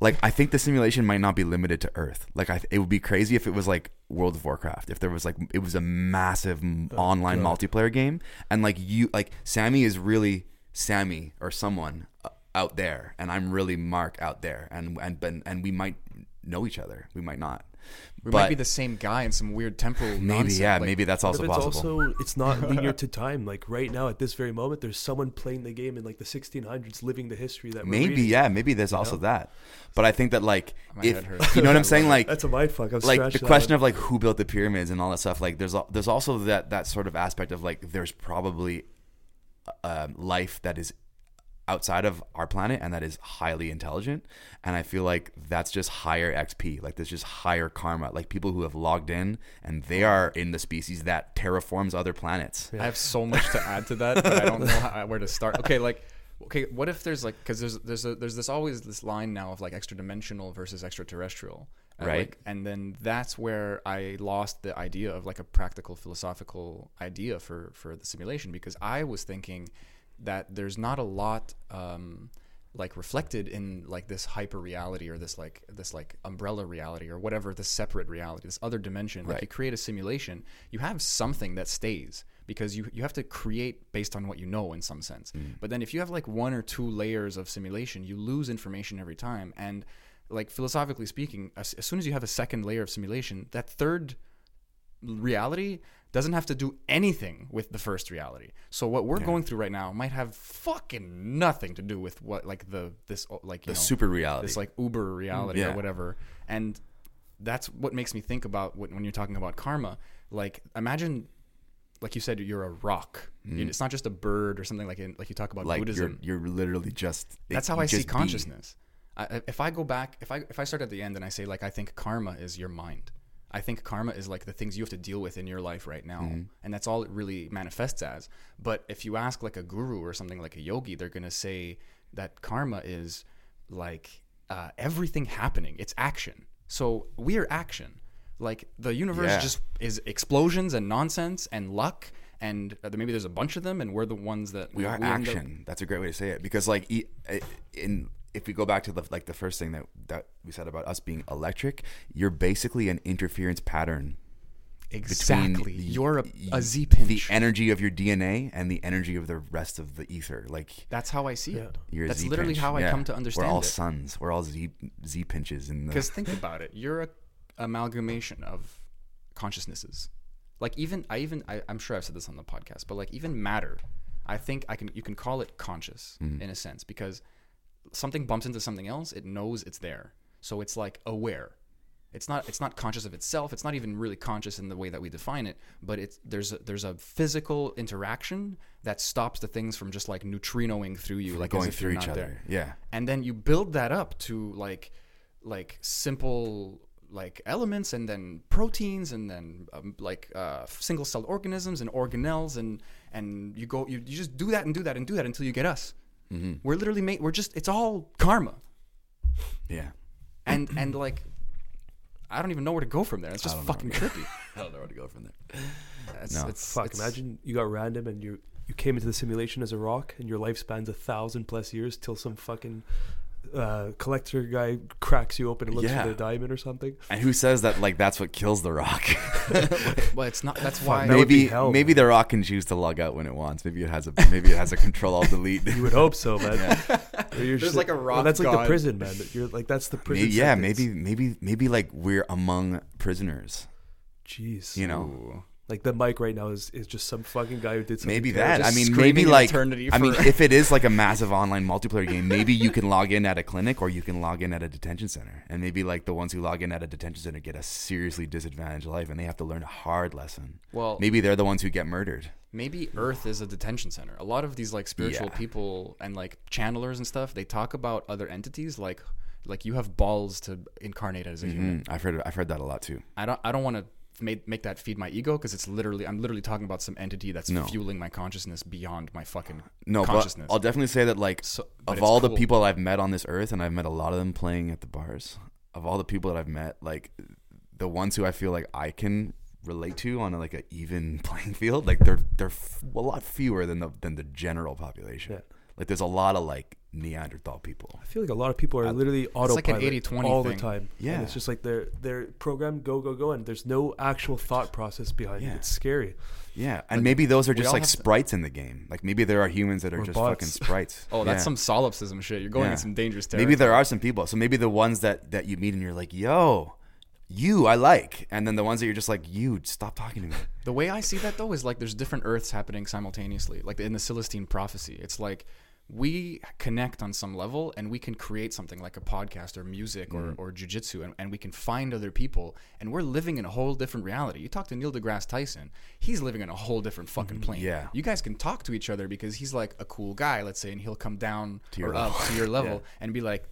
Like, I think the simulation might not be limited to Earth. Like, I th- it would be crazy if it was, like, World of Warcraft. If there was, like, it was a massive oh, online yeah. multiplayer game. And, like, you, like, Sammy is really Sammy or someone out there. And I'm really Mark out there. And, and, and, and we might know each other. We might not. We but might be the same guy in some weird temporal maybe, nonsense. Yeah, like, maybe that's also it's possible. Also, it's not linear to time. Like right now, at this very moment, there's someone playing the game in like the sixteen hundreds, living the history that we're maybe, reading. yeah, maybe there's you also know? that. But I think that like, if, you know what I'm saying? Like that's a mindfuck. I've like the question of like who built the pyramids and all that stuff. Like there's there's also that that sort of aspect of like there's probably uh, life that is outside of our planet and that is highly intelligent, and I feel like that's just higher X P, like there's just higher karma, like people who have logged in and they are in the species that terraforms other planets. yeah. I have so much to add to that, but I don't know how, where to start. Okay, like Okay, what if there's like, because there's there's a, there's this always this line now of like extra dimensional versus extraterrestrial, and right? Like, and then that's where I lost the idea of like a practical philosophical idea for for the simulation, because I was thinking that there's not a lot um, like reflected in like this hyper reality or this like this like umbrella reality or whatever, this separate reality, this other dimension. Right. Like you create a simulation, you have something that stays. Because you, you have to create based on what you know in some sense. Mm. But then if you have like one or two layers of simulation, you lose information every time. And like philosophically speaking, as, as soon as you have a second layer of simulation, that third reality doesn't have to do anything with the first reality. So what we're yeah. going through right now might have fucking nothing to do with what like the this like you the know, super reality, this like Uber reality yeah. or whatever. And that's what makes me think about what, when you're talking about karma. Like imagine. Like you said, you're a rock. Mm. It's not just a bird or something like in, like you talk about like Buddhism. You're, you're literally just. It, That's how I see consciousness. I, if I go back, if I if I start at the end and I say like I think karma is your mind. I think karma is like the things you have to deal with in your life right now. Mm-hmm. And that's all it really manifests as. But if you ask like a guru or something like a yogi, they're going to say that karma is like uh, everything happening. It's action. So we are action. Like the universe yeah. just is explosions and nonsense and luck, and maybe there's a bunch of them, and we're the ones that we, we are we action. That's a great way to say it, because like in if we go back to the, like the first thing that, that we said about us being electric, you're basically an interference pattern. Exactly. The, you're a, a Z pinch. The energy of your D N A and the energy of the rest of the ether. Like that's how I see it. You're that's a Z literally pinch. How I yeah. come to understand. We're all it. Suns. We're all Z Z pinches in the. Because think about it, you're a amalgamation of consciousnesses. Like even I even I, I'm sure I've said this on the podcast, but like even matter, I think I can you can call it conscious mm. in a sense, because something bumps into something else, it knows it's there, so it's like aware. It's not it's not conscious of itself. It's not even really conscious in the way that we define it. But it's there's a, there's a physical interaction that stops the things from just like neutrinoing through you, like going through each other. There. Yeah, and then you build that up to like like simple. Like elements, and then proteins, and then um, like uh, single-celled organisms and organelles, and and you go, you, you just do that and do that and do that until you get us. Mm-hmm. We're literally made. We're just. It's all karma. Yeah. And and like, I don't even know where to go from there. It's just fucking trippy. I don't know where to go from there. It's, no. it's, Fuck. It's, imagine you got random and you you came into the simulation as a rock, and your lifespan's a thousand plus years till some fucking. Uh, collector guy cracks you open and looks yeah. for the diamond or something. And who says that like that's what kills the rock? Well, it's not. That's why maybe hell, maybe man. The rock can choose to log out when it wants. Maybe it has a maybe it has a control alt delete. You would hope so, man. Yeah. There's just, like a rock. Well, that's god. Like the prison, man. You're like that's the prison. Maybe, yeah, maybe maybe maybe like we're among prisoners. Jeez, you know. Ooh. Like the mic right now is, is just some fucking guy who did something. Maybe that. I mean, maybe like, I mean, if it is like a massive online multiplayer game, maybe you can log in at a clinic or you can log in at a detention center. And maybe like the ones who log in at a detention center get a seriously disadvantaged life and they have to learn a hard lesson. Well, maybe they're the ones who get murdered. Maybe Earth is a detention center. A lot of these like spiritual yeah. people and like channelers and stuff, they talk about other entities like like you have balls to incarnate as a mm-hmm. human. I've heard I've heard that a lot too. I don't I don't want to. Make, make that feed my ego, because it's literally I'm literally talking about some entity that's no. fueling my consciousness beyond my fucking no, consciousness. But I'll definitely say that like so, of all cool. the people I've met on this earth, and I've met a lot of them playing at the bars, of all the people that I've met, like the ones who I feel like I can relate to on a, like an even playing field, like they're they're f- a lot fewer than the than the general population. Yeah. Like there's a lot of like Neanderthal people. I feel like a lot of people are literally it's autopilot like an all thing. The time. Yeah, and it's just like they're they're programmed go go go, and there's no actual thought process behind yeah. it. It's scary. Yeah, and like, maybe those are just like sprites to... in the game. Like maybe there are humans that are just bots. Fucking sprites. Oh, that's yeah. some solipsism shit. You're going yeah. in some dangerous territory. Maybe there are some people. So maybe the ones that that you meet and you're like, yo. You, I like. And then the ones that you're just like, you, stop talking to me. The way I see that, though, is like there's different Earths happening simultaneously. Like in the Celestine Prophecy, it's like we connect on some level and we can create something like a podcast or music or, mm. or jujitsu, and, and we can find other people. And we're living in a whole different reality. You talk to Neil deGrasse Tyson, he's living in a whole different fucking plane. Yeah. You guys can talk to each other because he's like a cool guy, let's say, and he'll come down to or level. Up to your level yeah. and be like,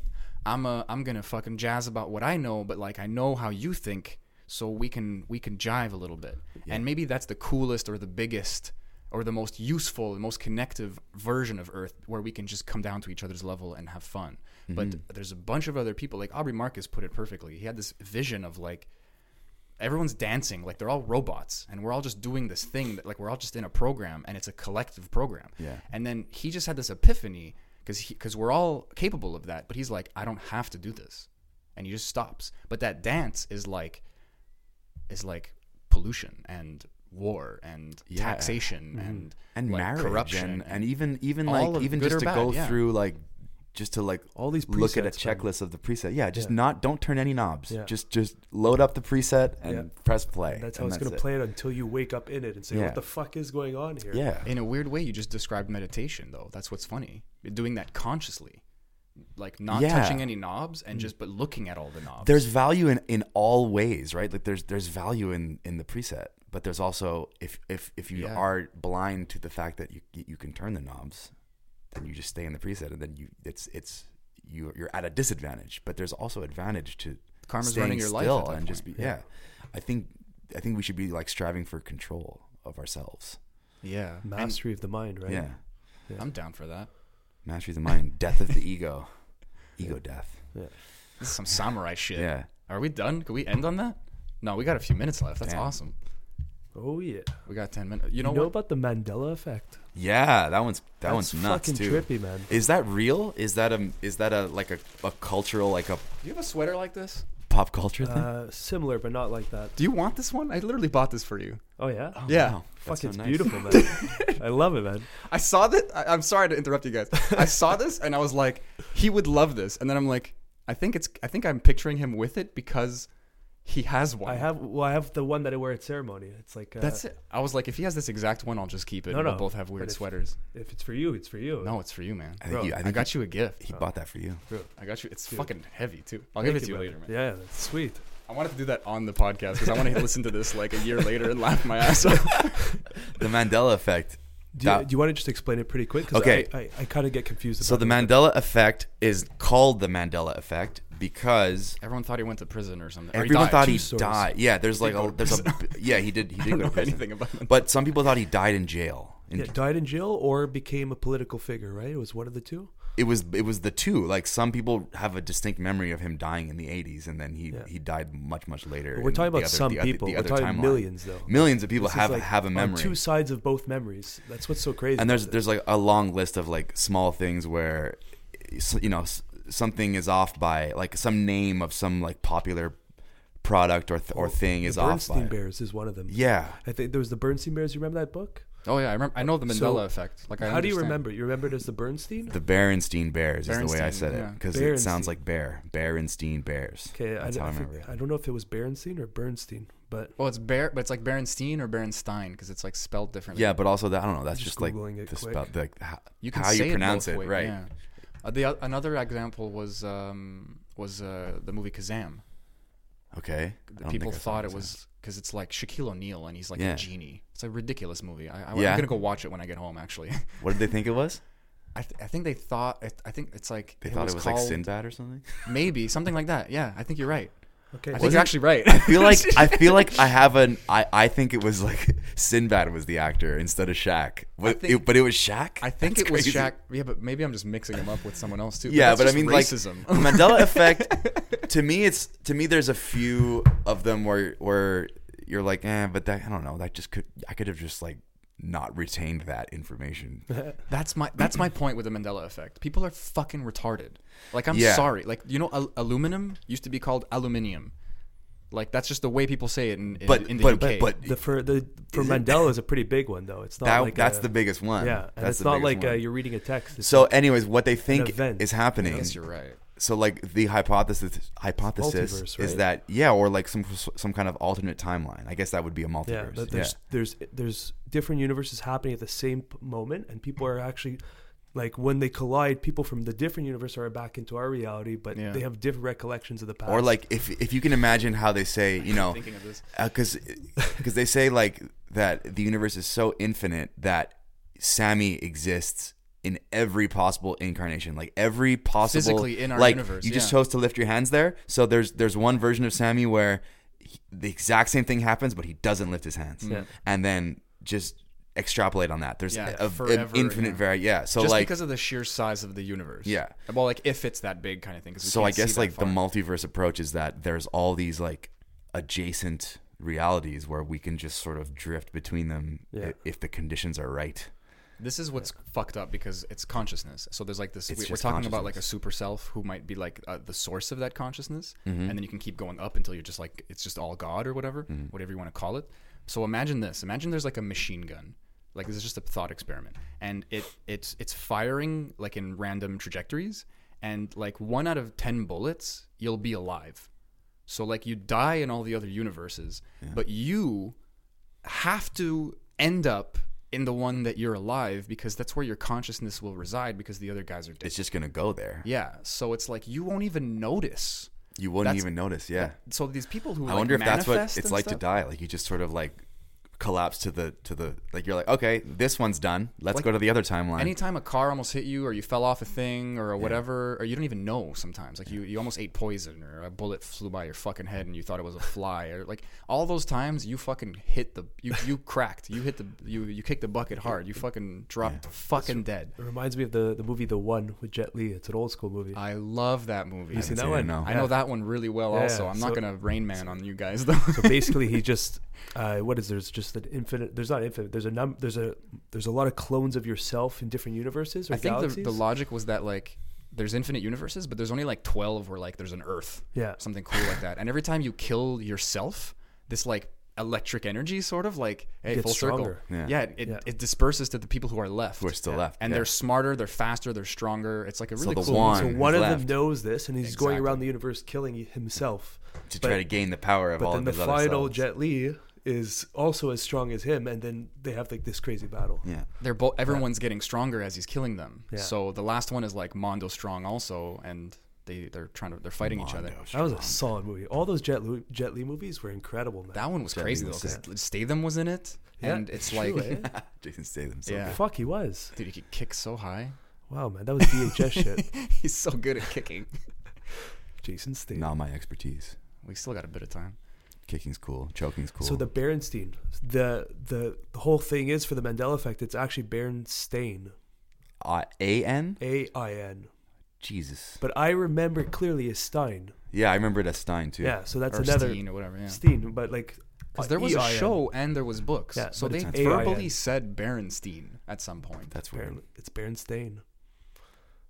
I'm a, I'm gonna fucking jazz about what I know, but like I know how you think, so we can we can jive a little bit, yeah. and maybe that's the coolest or the biggest or the most useful, the most connective version of Earth, where we can just come down to each other's level and have fun. Mm-hmm. But there's a bunch of other people, like Aubrey Marcus put it perfectly. He had this vision of like, everyone's dancing, like they're all robots, and we're all just doing this thing, that like we're all just in a program, and it's a collective program. Yeah. And then he just had this epiphany, because because we're all capable of that, but he's like, I don't have to do this. And he just stops. But that dance is like, is like pollution and war and yeah. taxation mm-hmm. and and like marriage, corruption, and, and even even like even just to bad, go yeah. through like just to like all these presets, look at a checklist of the preset. Yeah, just yeah. not don't turn any knobs. Yeah. Just just load up the preset and yeah. press play. That's how it's going to play it until you wake up in it and say, yeah. what the fuck is going on here? Yeah. In a weird way, you just described meditation though. That's what's funny. Doing that consciously. Like not yeah. touching any knobs and just but looking at all the knobs. There's value in, in all ways, right? Like there's there's value in, in the preset, but there's also if if, if you yeah. are blind to the fact that you you can turn the knobs, then you just stay in the preset, and then you it's it's you you're at a disadvantage. But there's also advantage to karma's running your life at that and just be, yeah. yeah. I think I think we should be like striving for control of ourselves. Yeah, mastery and, of the mind, right? Yeah. yeah, I'm down for that. Mastery of the mind, death of the ego, ego death. Yeah. This is some samurai shit. Yeah. Are we done? Can we end on that? No, we got a few minutes left. That's Damn. awesome. Oh yeah, we got ten minutes. You know, you know about the Mandela effect? Yeah, that one's that That's one's nuts fucking too. Trippy, man. Is that real? Is that a is that a like a, a cultural like a? Do you have a sweater like this? Pop culture thing? Uh, similar, but not like that. Do you want this one? I literally bought this for you. Oh yeah, oh, yeah. Wow. Fuck, so it's nice. Beautiful, man. I love it, man. I saw that. I, I'm sorry to interrupt you guys. I saw this and I was like, he would love this. And then I'm like, I think it's. I think I'm picturing him with it because. He has one. I have. Well, I have the one that I wear at ceremony. It's like uh, that's it. I was like, if he has this exact one, I'll just keep it. No, no. We'll both have weird if, sweaters. If it's for you, it's for you. No, it's for you, man. I, Bro, you, I, I got he, you a gift. He oh. bought that for you. Bro, I got you. It's Dude. fucking heavy too. I'll Thank give it to you, you later, man. Yeah, that's sweet. I wanted to do that on the podcast because I want to listen to this like a year later and laugh my ass off. The Mandela effect. Do you, do you want to just explain it pretty quick? Cause okay. I, I, I kind of get confused. About so the Mandela it. effect is called the Mandela effect because everyone thought he went to prison or something. Everyone or he thought he Two died. Stories. Yeah, there's he like a there's a yeah he did he did I don't go know to prison. Anything about him. But some people thought he died in jail. In yeah, j- died in jail or became a political figure. Right? It was one of the two. It was it was the two. Like some people have a distinct memory of him dying in the eighties, and then he, yeah. he died much much later. But we're talking about other, some the, people. The, the we're talking timeline. Millions though. Millions of people have like have a memory. On two sides of both memories. That's what's so crazy. And there's there's like a long list of like small things where, you know, something is off by like some name of some like popular product or th- or thing the is off by. Berenstain Bears is one of them. Yeah, I think there was the Berenstain Bears. You remember that book? Oh yeah, I remember. I know the Mandela so, effect. Like, I how understand. do you remember? You remember it as the Bernstein? The Berenstain Bears is Berenstain, the way I said yeah. it because it sounds like bear. Berenstain Bears. Okay, that's I, how I, I remember. Think, it. I don't know if it was Berenstain or Bernstein, but well, it's bear, but it's like Berenstein or Berenstein because it's like spelled differently. Yeah, but also that I don't know. That's just, just like the spell, the, how you, can how say you pronounce it, it right? Yeah. Uh, the uh, another example was um, was uh, the movie Kazam. Okay. People thought it was because it's like Shaquille O'Neal and he's like yeah. a genie. It's a ridiculous movie. I, I, yeah. I'm gonna go watch it when I get home. Actually, what did they think it was? I, th- I think they thought. I, th- I think it's like they it thought was it was called, like Sinbad or something. Maybe something like that. Yeah, I think you're right. Okay, I think you're actually right. I feel like I feel like I have an. I, I think it was like Sinbad was the actor instead of Shaq. But, think, it, but it was Shaq. I think That's it was crazy. Shaq. Yeah, but maybe I'm just mixing him up with someone else too. Yeah, but, but I mean, racism. Like Mandela effect. To me, it's to me. There's a few of them where where you're like, eh, but that I don't know. That just could I could have just like not retained that information. That's my that's my point with the Mandela effect. People are fucking retarded. Like I'm yeah. sorry. Like you know, al- aluminum used to be called aluminium. Like that's just the way people say it in, in, but, in the but, U K. But, but the, for the for is Mandela it, is a pretty big one though. It's not that, like that's a, the biggest one. Yeah, and that's it's not like uh, you're reading a text. It's so, like anyways, what they think is happening. Yes, you're right. So like the hypothesis hypothesis multiverse, right? is that yeah or like some some kind of alternate timeline. I guess that would be a multiverse. Yeah, but there's, yeah. there's there's different universes happening at the same moment, and people are actually like when they collide, people from the different universe are back into our reality, but yeah. they have different recollections of the past. Or like if if you can imagine how they say, you know, because uh, because they say like that the universe is so infinite that Sammy exists in every possible incarnation, like every possible, physically in our like universe, you yeah. just chose to lift your hands there. So there's there's one version of Sammy where he, the exact same thing happens, but he doesn't lift his hands, yeah. and then just extrapolate on that. There's yeah, a, forever, an infinite yeah. variety. Yeah. So just like, because of the sheer size of the universe. Yeah. Well, like if it's that big kind of thing. We so I guess like far. The multiverse approach is that there's all these like adjacent realities where we can just sort of drift between them yeah. if the conditions are right. This is what's yeah. fucked up because it's consciousness. So there's like this, we, we're talking about like a super self who might be like uh, the source of that consciousness. Mm-hmm. And then you can keep going up until you're just like, it's just all God or whatever, mm-hmm. whatever you want to call it. So imagine this, imagine there's like a machine gun. Like this is just a thought experiment and it it's, it's firing like in random trajectories and like one out of ten bullets, you'll be alive. So like you die in all the other universes, yeah. but you have to end up in the one that you're alive because that's where your consciousness will reside because the other guys are dead. It's just going to go there. Yeah. So it's like you won't even notice. You wouldn't that's, even notice. Yeah. That, so these people who I like wonder if that's what it's like stuff? To die. Like you just sort of like collapse to the, to the, like you're like, okay, this one's done. Let's like, go to the other timeline. Anytime a car almost hit you or you fell off a thing or whatever, yeah. or you don't even know sometimes. Like you, you almost ate poison or a bullet flew by your fucking head and you thought it was a fly or like all those times you fucking hit the, you, you cracked, you hit the, you, you kicked the bucket hard, you fucking dropped yeah. fucking That's, dead. It reminds me of the, the movie, The One with Jet Li. It's an old school movie. I love that movie. You seen that one? No. I know yeah. that one really well yeah, also. I'm so, not going to Rain Man so, on you guys though. So basically he just, uh, what is there's just, that infinite there's not infinite there's a num there's a there's a lot of clones of yourself in different universes or I think the, the logic was that like there's infinite universes but there's only like twelve where like there's an Earth yeah something cool like that and every time you kill yourself this like electric energy sort of like hey full stronger. Circle yeah, yeah, it, yeah. It, it disperses to the people who are left who are still yeah. left and yeah. they're smarter they're faster they're stronger it's like a really so cool one so one of left. Them knows this and he's exactly. going around the universe killing himself to but, try to gain the power of but all then of his the other final selves. Jet Li is also as strong as him and then they have like this crazy battle yeah they're both everyone's yeah. getting stronger as he's killing them yeah. so the last one is like Mondo strong also and they they're trying to they're fighting Mondo each other strong. That was a solid movie all those Jet Li, Jet Li movies were incredible man. That one was Jet crazy was though because Statham was in it yeah, and it's true, like eh? Jason Statham so yeah. fuck he was dude he could kick so high wow man that was V H S shit he's so good at kicking Jason Statham not my expertise we still got a bit of time. Kicking's cool. Choking's cool. So the Berenstain, the the the whole thing is for the Mandela effect. It's actually Berenstain. Uh, A N A I N. Jesus. But I remember clearly as Stein. Yeah, I remember it as Stein too. Yeah, so that's or another Steen or whatever. Yeah. Steen, but like because there was E I N. A show and there was books, yeah, so they verbally said Berenstain at some point. That's weird. It's Berenstain.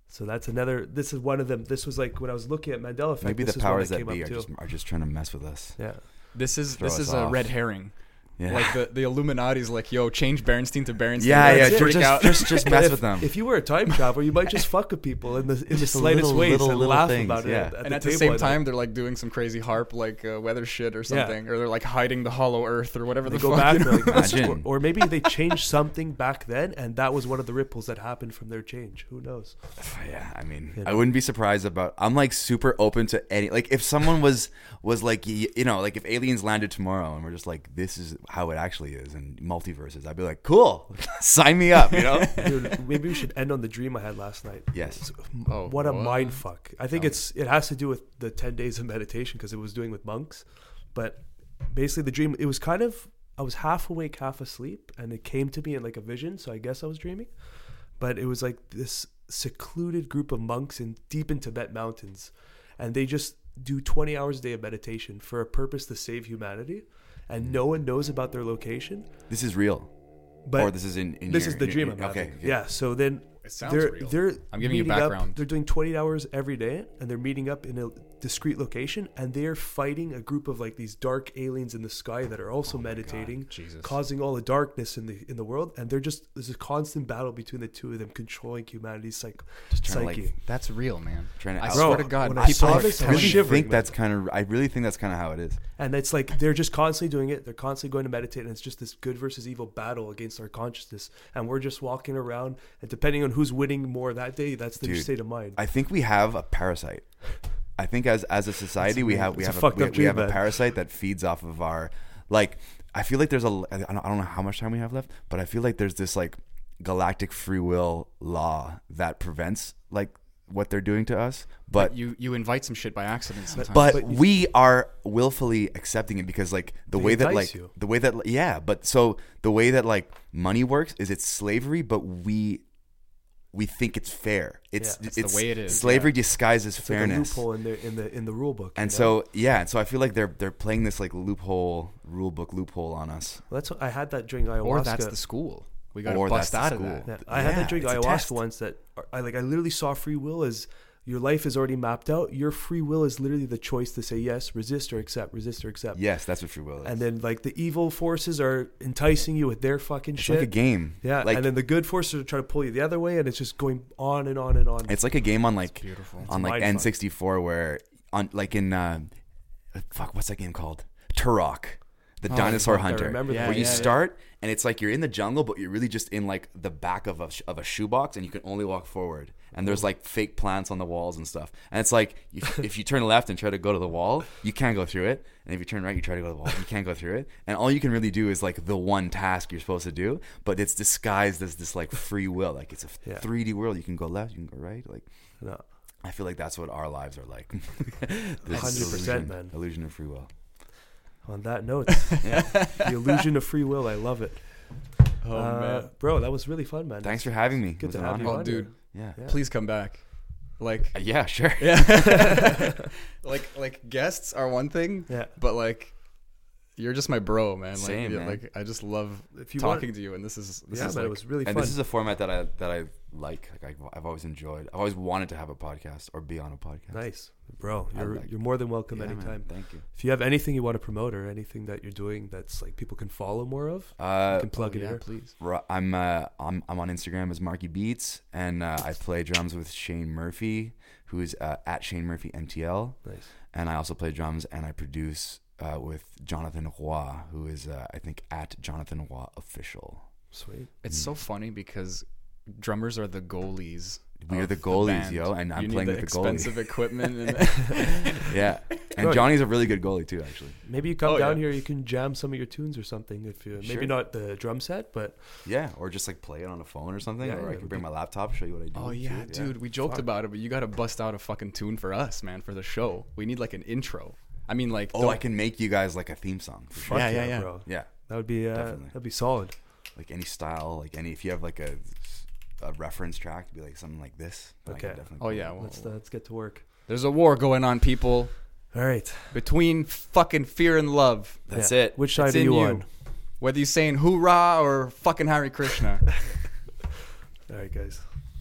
So that's another. This is one of them. This was like when I was looking at Mandela effect. Maybe the powers that be are just, are just trying to mess with us. Yeah. This is Throw this is off. A red herring. Yeah. Like the, the Illuminati's like, yo, change Berenstain to Berenstain. Yeah, yeah, just, out. just just mess if, with them. If you were a time traveler, you might just fuck with people in the in the slightest ways and little laugh things, about yeah. it. At, at and the at the same either. Time, they're like doing some crazy harp like uh, weather shit or something, yeah. or they're like hiding the hollow earth or whatever. They the go fuck, back, you know? Like, or, or maybe they changed something back then, and that was one of the ripples that happened from their change. Who knows? Yeah, I mean, you know? I wouldn't be surprised about. I'm like super open to any. Like if someone was was like you know like if aliens landed tomorrow and we're just like this is. How it actually is in multiverses I'd be like cool sign me up you know. Dude, maybe we should end on the dream I had last night. Yes oh, what a well, mind fuck I think um, it's it has to do with the ten days of meditation because it was doing with monks but basically the dream it was kind of I was half awake half asleep and it came to me in like a vision so I guess I was dreaming but it was like this secluded group of monks in deep in Tibet mountains and they just do twenty hours a day of meditation for a purpose to save humanity. And no one knows about their location. This is real. But or this is in, in This your, is the in, dream I'm having. Okay, okay. Yeah, so then it sounds they're, real. They're I'm giving you background. Up, they're doing twenty hours every day, and they're meeting up in a discrete location, and they're fighting a group of like these dark aliens in the sky that are also oh meditating, causing all the darkness in the in the world. And they're just there's a constant battle between the two of them, controlling humanity's psych, psyche. Like, that's real, man. Trying to I out- swear bro, to God, when I saw this, I really think man. that's kind of. I really think that's kind of how it is. And it's like they're just constantly doing it. They're constantly going to meditate, and it's just this good versus evil battle against our consciousness. And we're just walking around, and depending on who's winning more that day, that's the Dude, state of mind. I think we have a parasite. I think as as a society, we have we have a, a we, dream, we have man. a parasite that feeds off of our like. I feel like there's a I don't, I don't know how much time we have left, but I feel like there's this like galactic free will law that prevents like what they're doing to us, but, but you you invite some shit by accident sometimes. But, but we are willfully accepting it because like the way that like you. the way that yeah, but so the way that like money works is it's slavery, but we we think it's fair. It's yeah, it's the way it is. Slavery yeah. disguises it's fairness. Like a loophole in the in the in the rule book. And you know? so yeah, and so I feel like they're they're playing this like loophole rule book loophole on us. Well, that's what, I had that during ayahuasca. Or that's the school. We got to bust out of that. Yeah. I yeah, had that drink ayahuasca once that I like. I literally saw free will as your life is already mapped out. Your free will is literally the choice to say yes, resist or accept, resist or accept. Yes, that's what free will is. And then like the evil forces are enticing you with their fucking it's shit. It's like a game. Yeah. Like, and then the good forces are trying to pull you the other way, and it's just going on and on and on. It's like a game on like on like N sixty-four where on like in uh, fuck what's that game called? Turok. The oh, Dinosaur Hunter, I remember that. Yeah, where you yeah, start yeah. and it's like you're in the jungle, but you're really just in like the back of a, of a shoebox and you can only walk forward. And there's like fake plants on the walls and stuff. And it's like if, if you turn left and try to go to the wall, you can't go through it. And if you turn right, you try to go to the wall, you can't go through it. And all you can really do is like the one task you're supposed to do, but it's disguised as this like free will. Like it's a yeah. three D world. You can go left, you can go right. Like no. I feel like that's what our lives are like. This one hundred percent illusion, man. Illusion of free will. On that note, yeah. The illusion of free will. I love it. Oh, uh, man. Bro, that was really fun, man. Thanks for having me. Good to have you on, dude. Yeah. yeah. Please come back. Like, uh, yeah, sure. Yeah. like, like guests are one thing, yeah. but like, you're just my bro, man. Like, Same, yeah, man. Like, I just love if you talking want, to you, and this is this yeah, is like, it was really fun. And this is a format that I that I like. Like, I've, I've always enjoyed. I've always wanted to have a podcast or be on a podcast. Nice, bro. You're like you're more than welcome yeah, anytime. Man, thank you. If you have anything you want to promote or anything that you're doing that's like people can follow more of, uh, you can plug oh, it yeah, in, please. I'm uh, I'm I'm on Instagram as Marky Beats, and uh, I play drums with Shane Murphy, who is uh, at Shane Murphy M T L. Nice. And I also play drums and I produce. Uh, with Jonathan Roy, who is, uh, I think, at Jonathan Roy Official. Sweet. It's mm. so funny because drummers are the goalies. We are the goalies, the yo, and I'm you playing with the, the goalies. Expensive equipment. And yeah. And Johnny's a really good goalie, too, actually. Maybe you come oh, down yeah. here, you can jam some of your tunes or something. If you, Maybe sure. not the drum set, but... Yeah, or just, like, play it on a phone or something. Yeah, or yeah, I can bring be... my laptop, show you what I do. Oh, yeah, too. dude, yeah. we joked Fuck. about it, but you got to bust out a fucking tune for us, man, for the show. We need, like, an intro. I mean, like, oh, I can make you guys like a theme song. For sure. Yeah, yeah, yeah, bro. Yeah, that would be uh, that'd be solid. Like any style, like any. If you have like a a reference track, it'd be like something like this. Okay. Oh yeah, well, let's uh, let's get to work. There's a war going on, people. All right. Between fucking fear and love. That's yeah. it. Which side are you, you on? Whether you're saying hoorah or fucking Hare Krishna. All right, guys.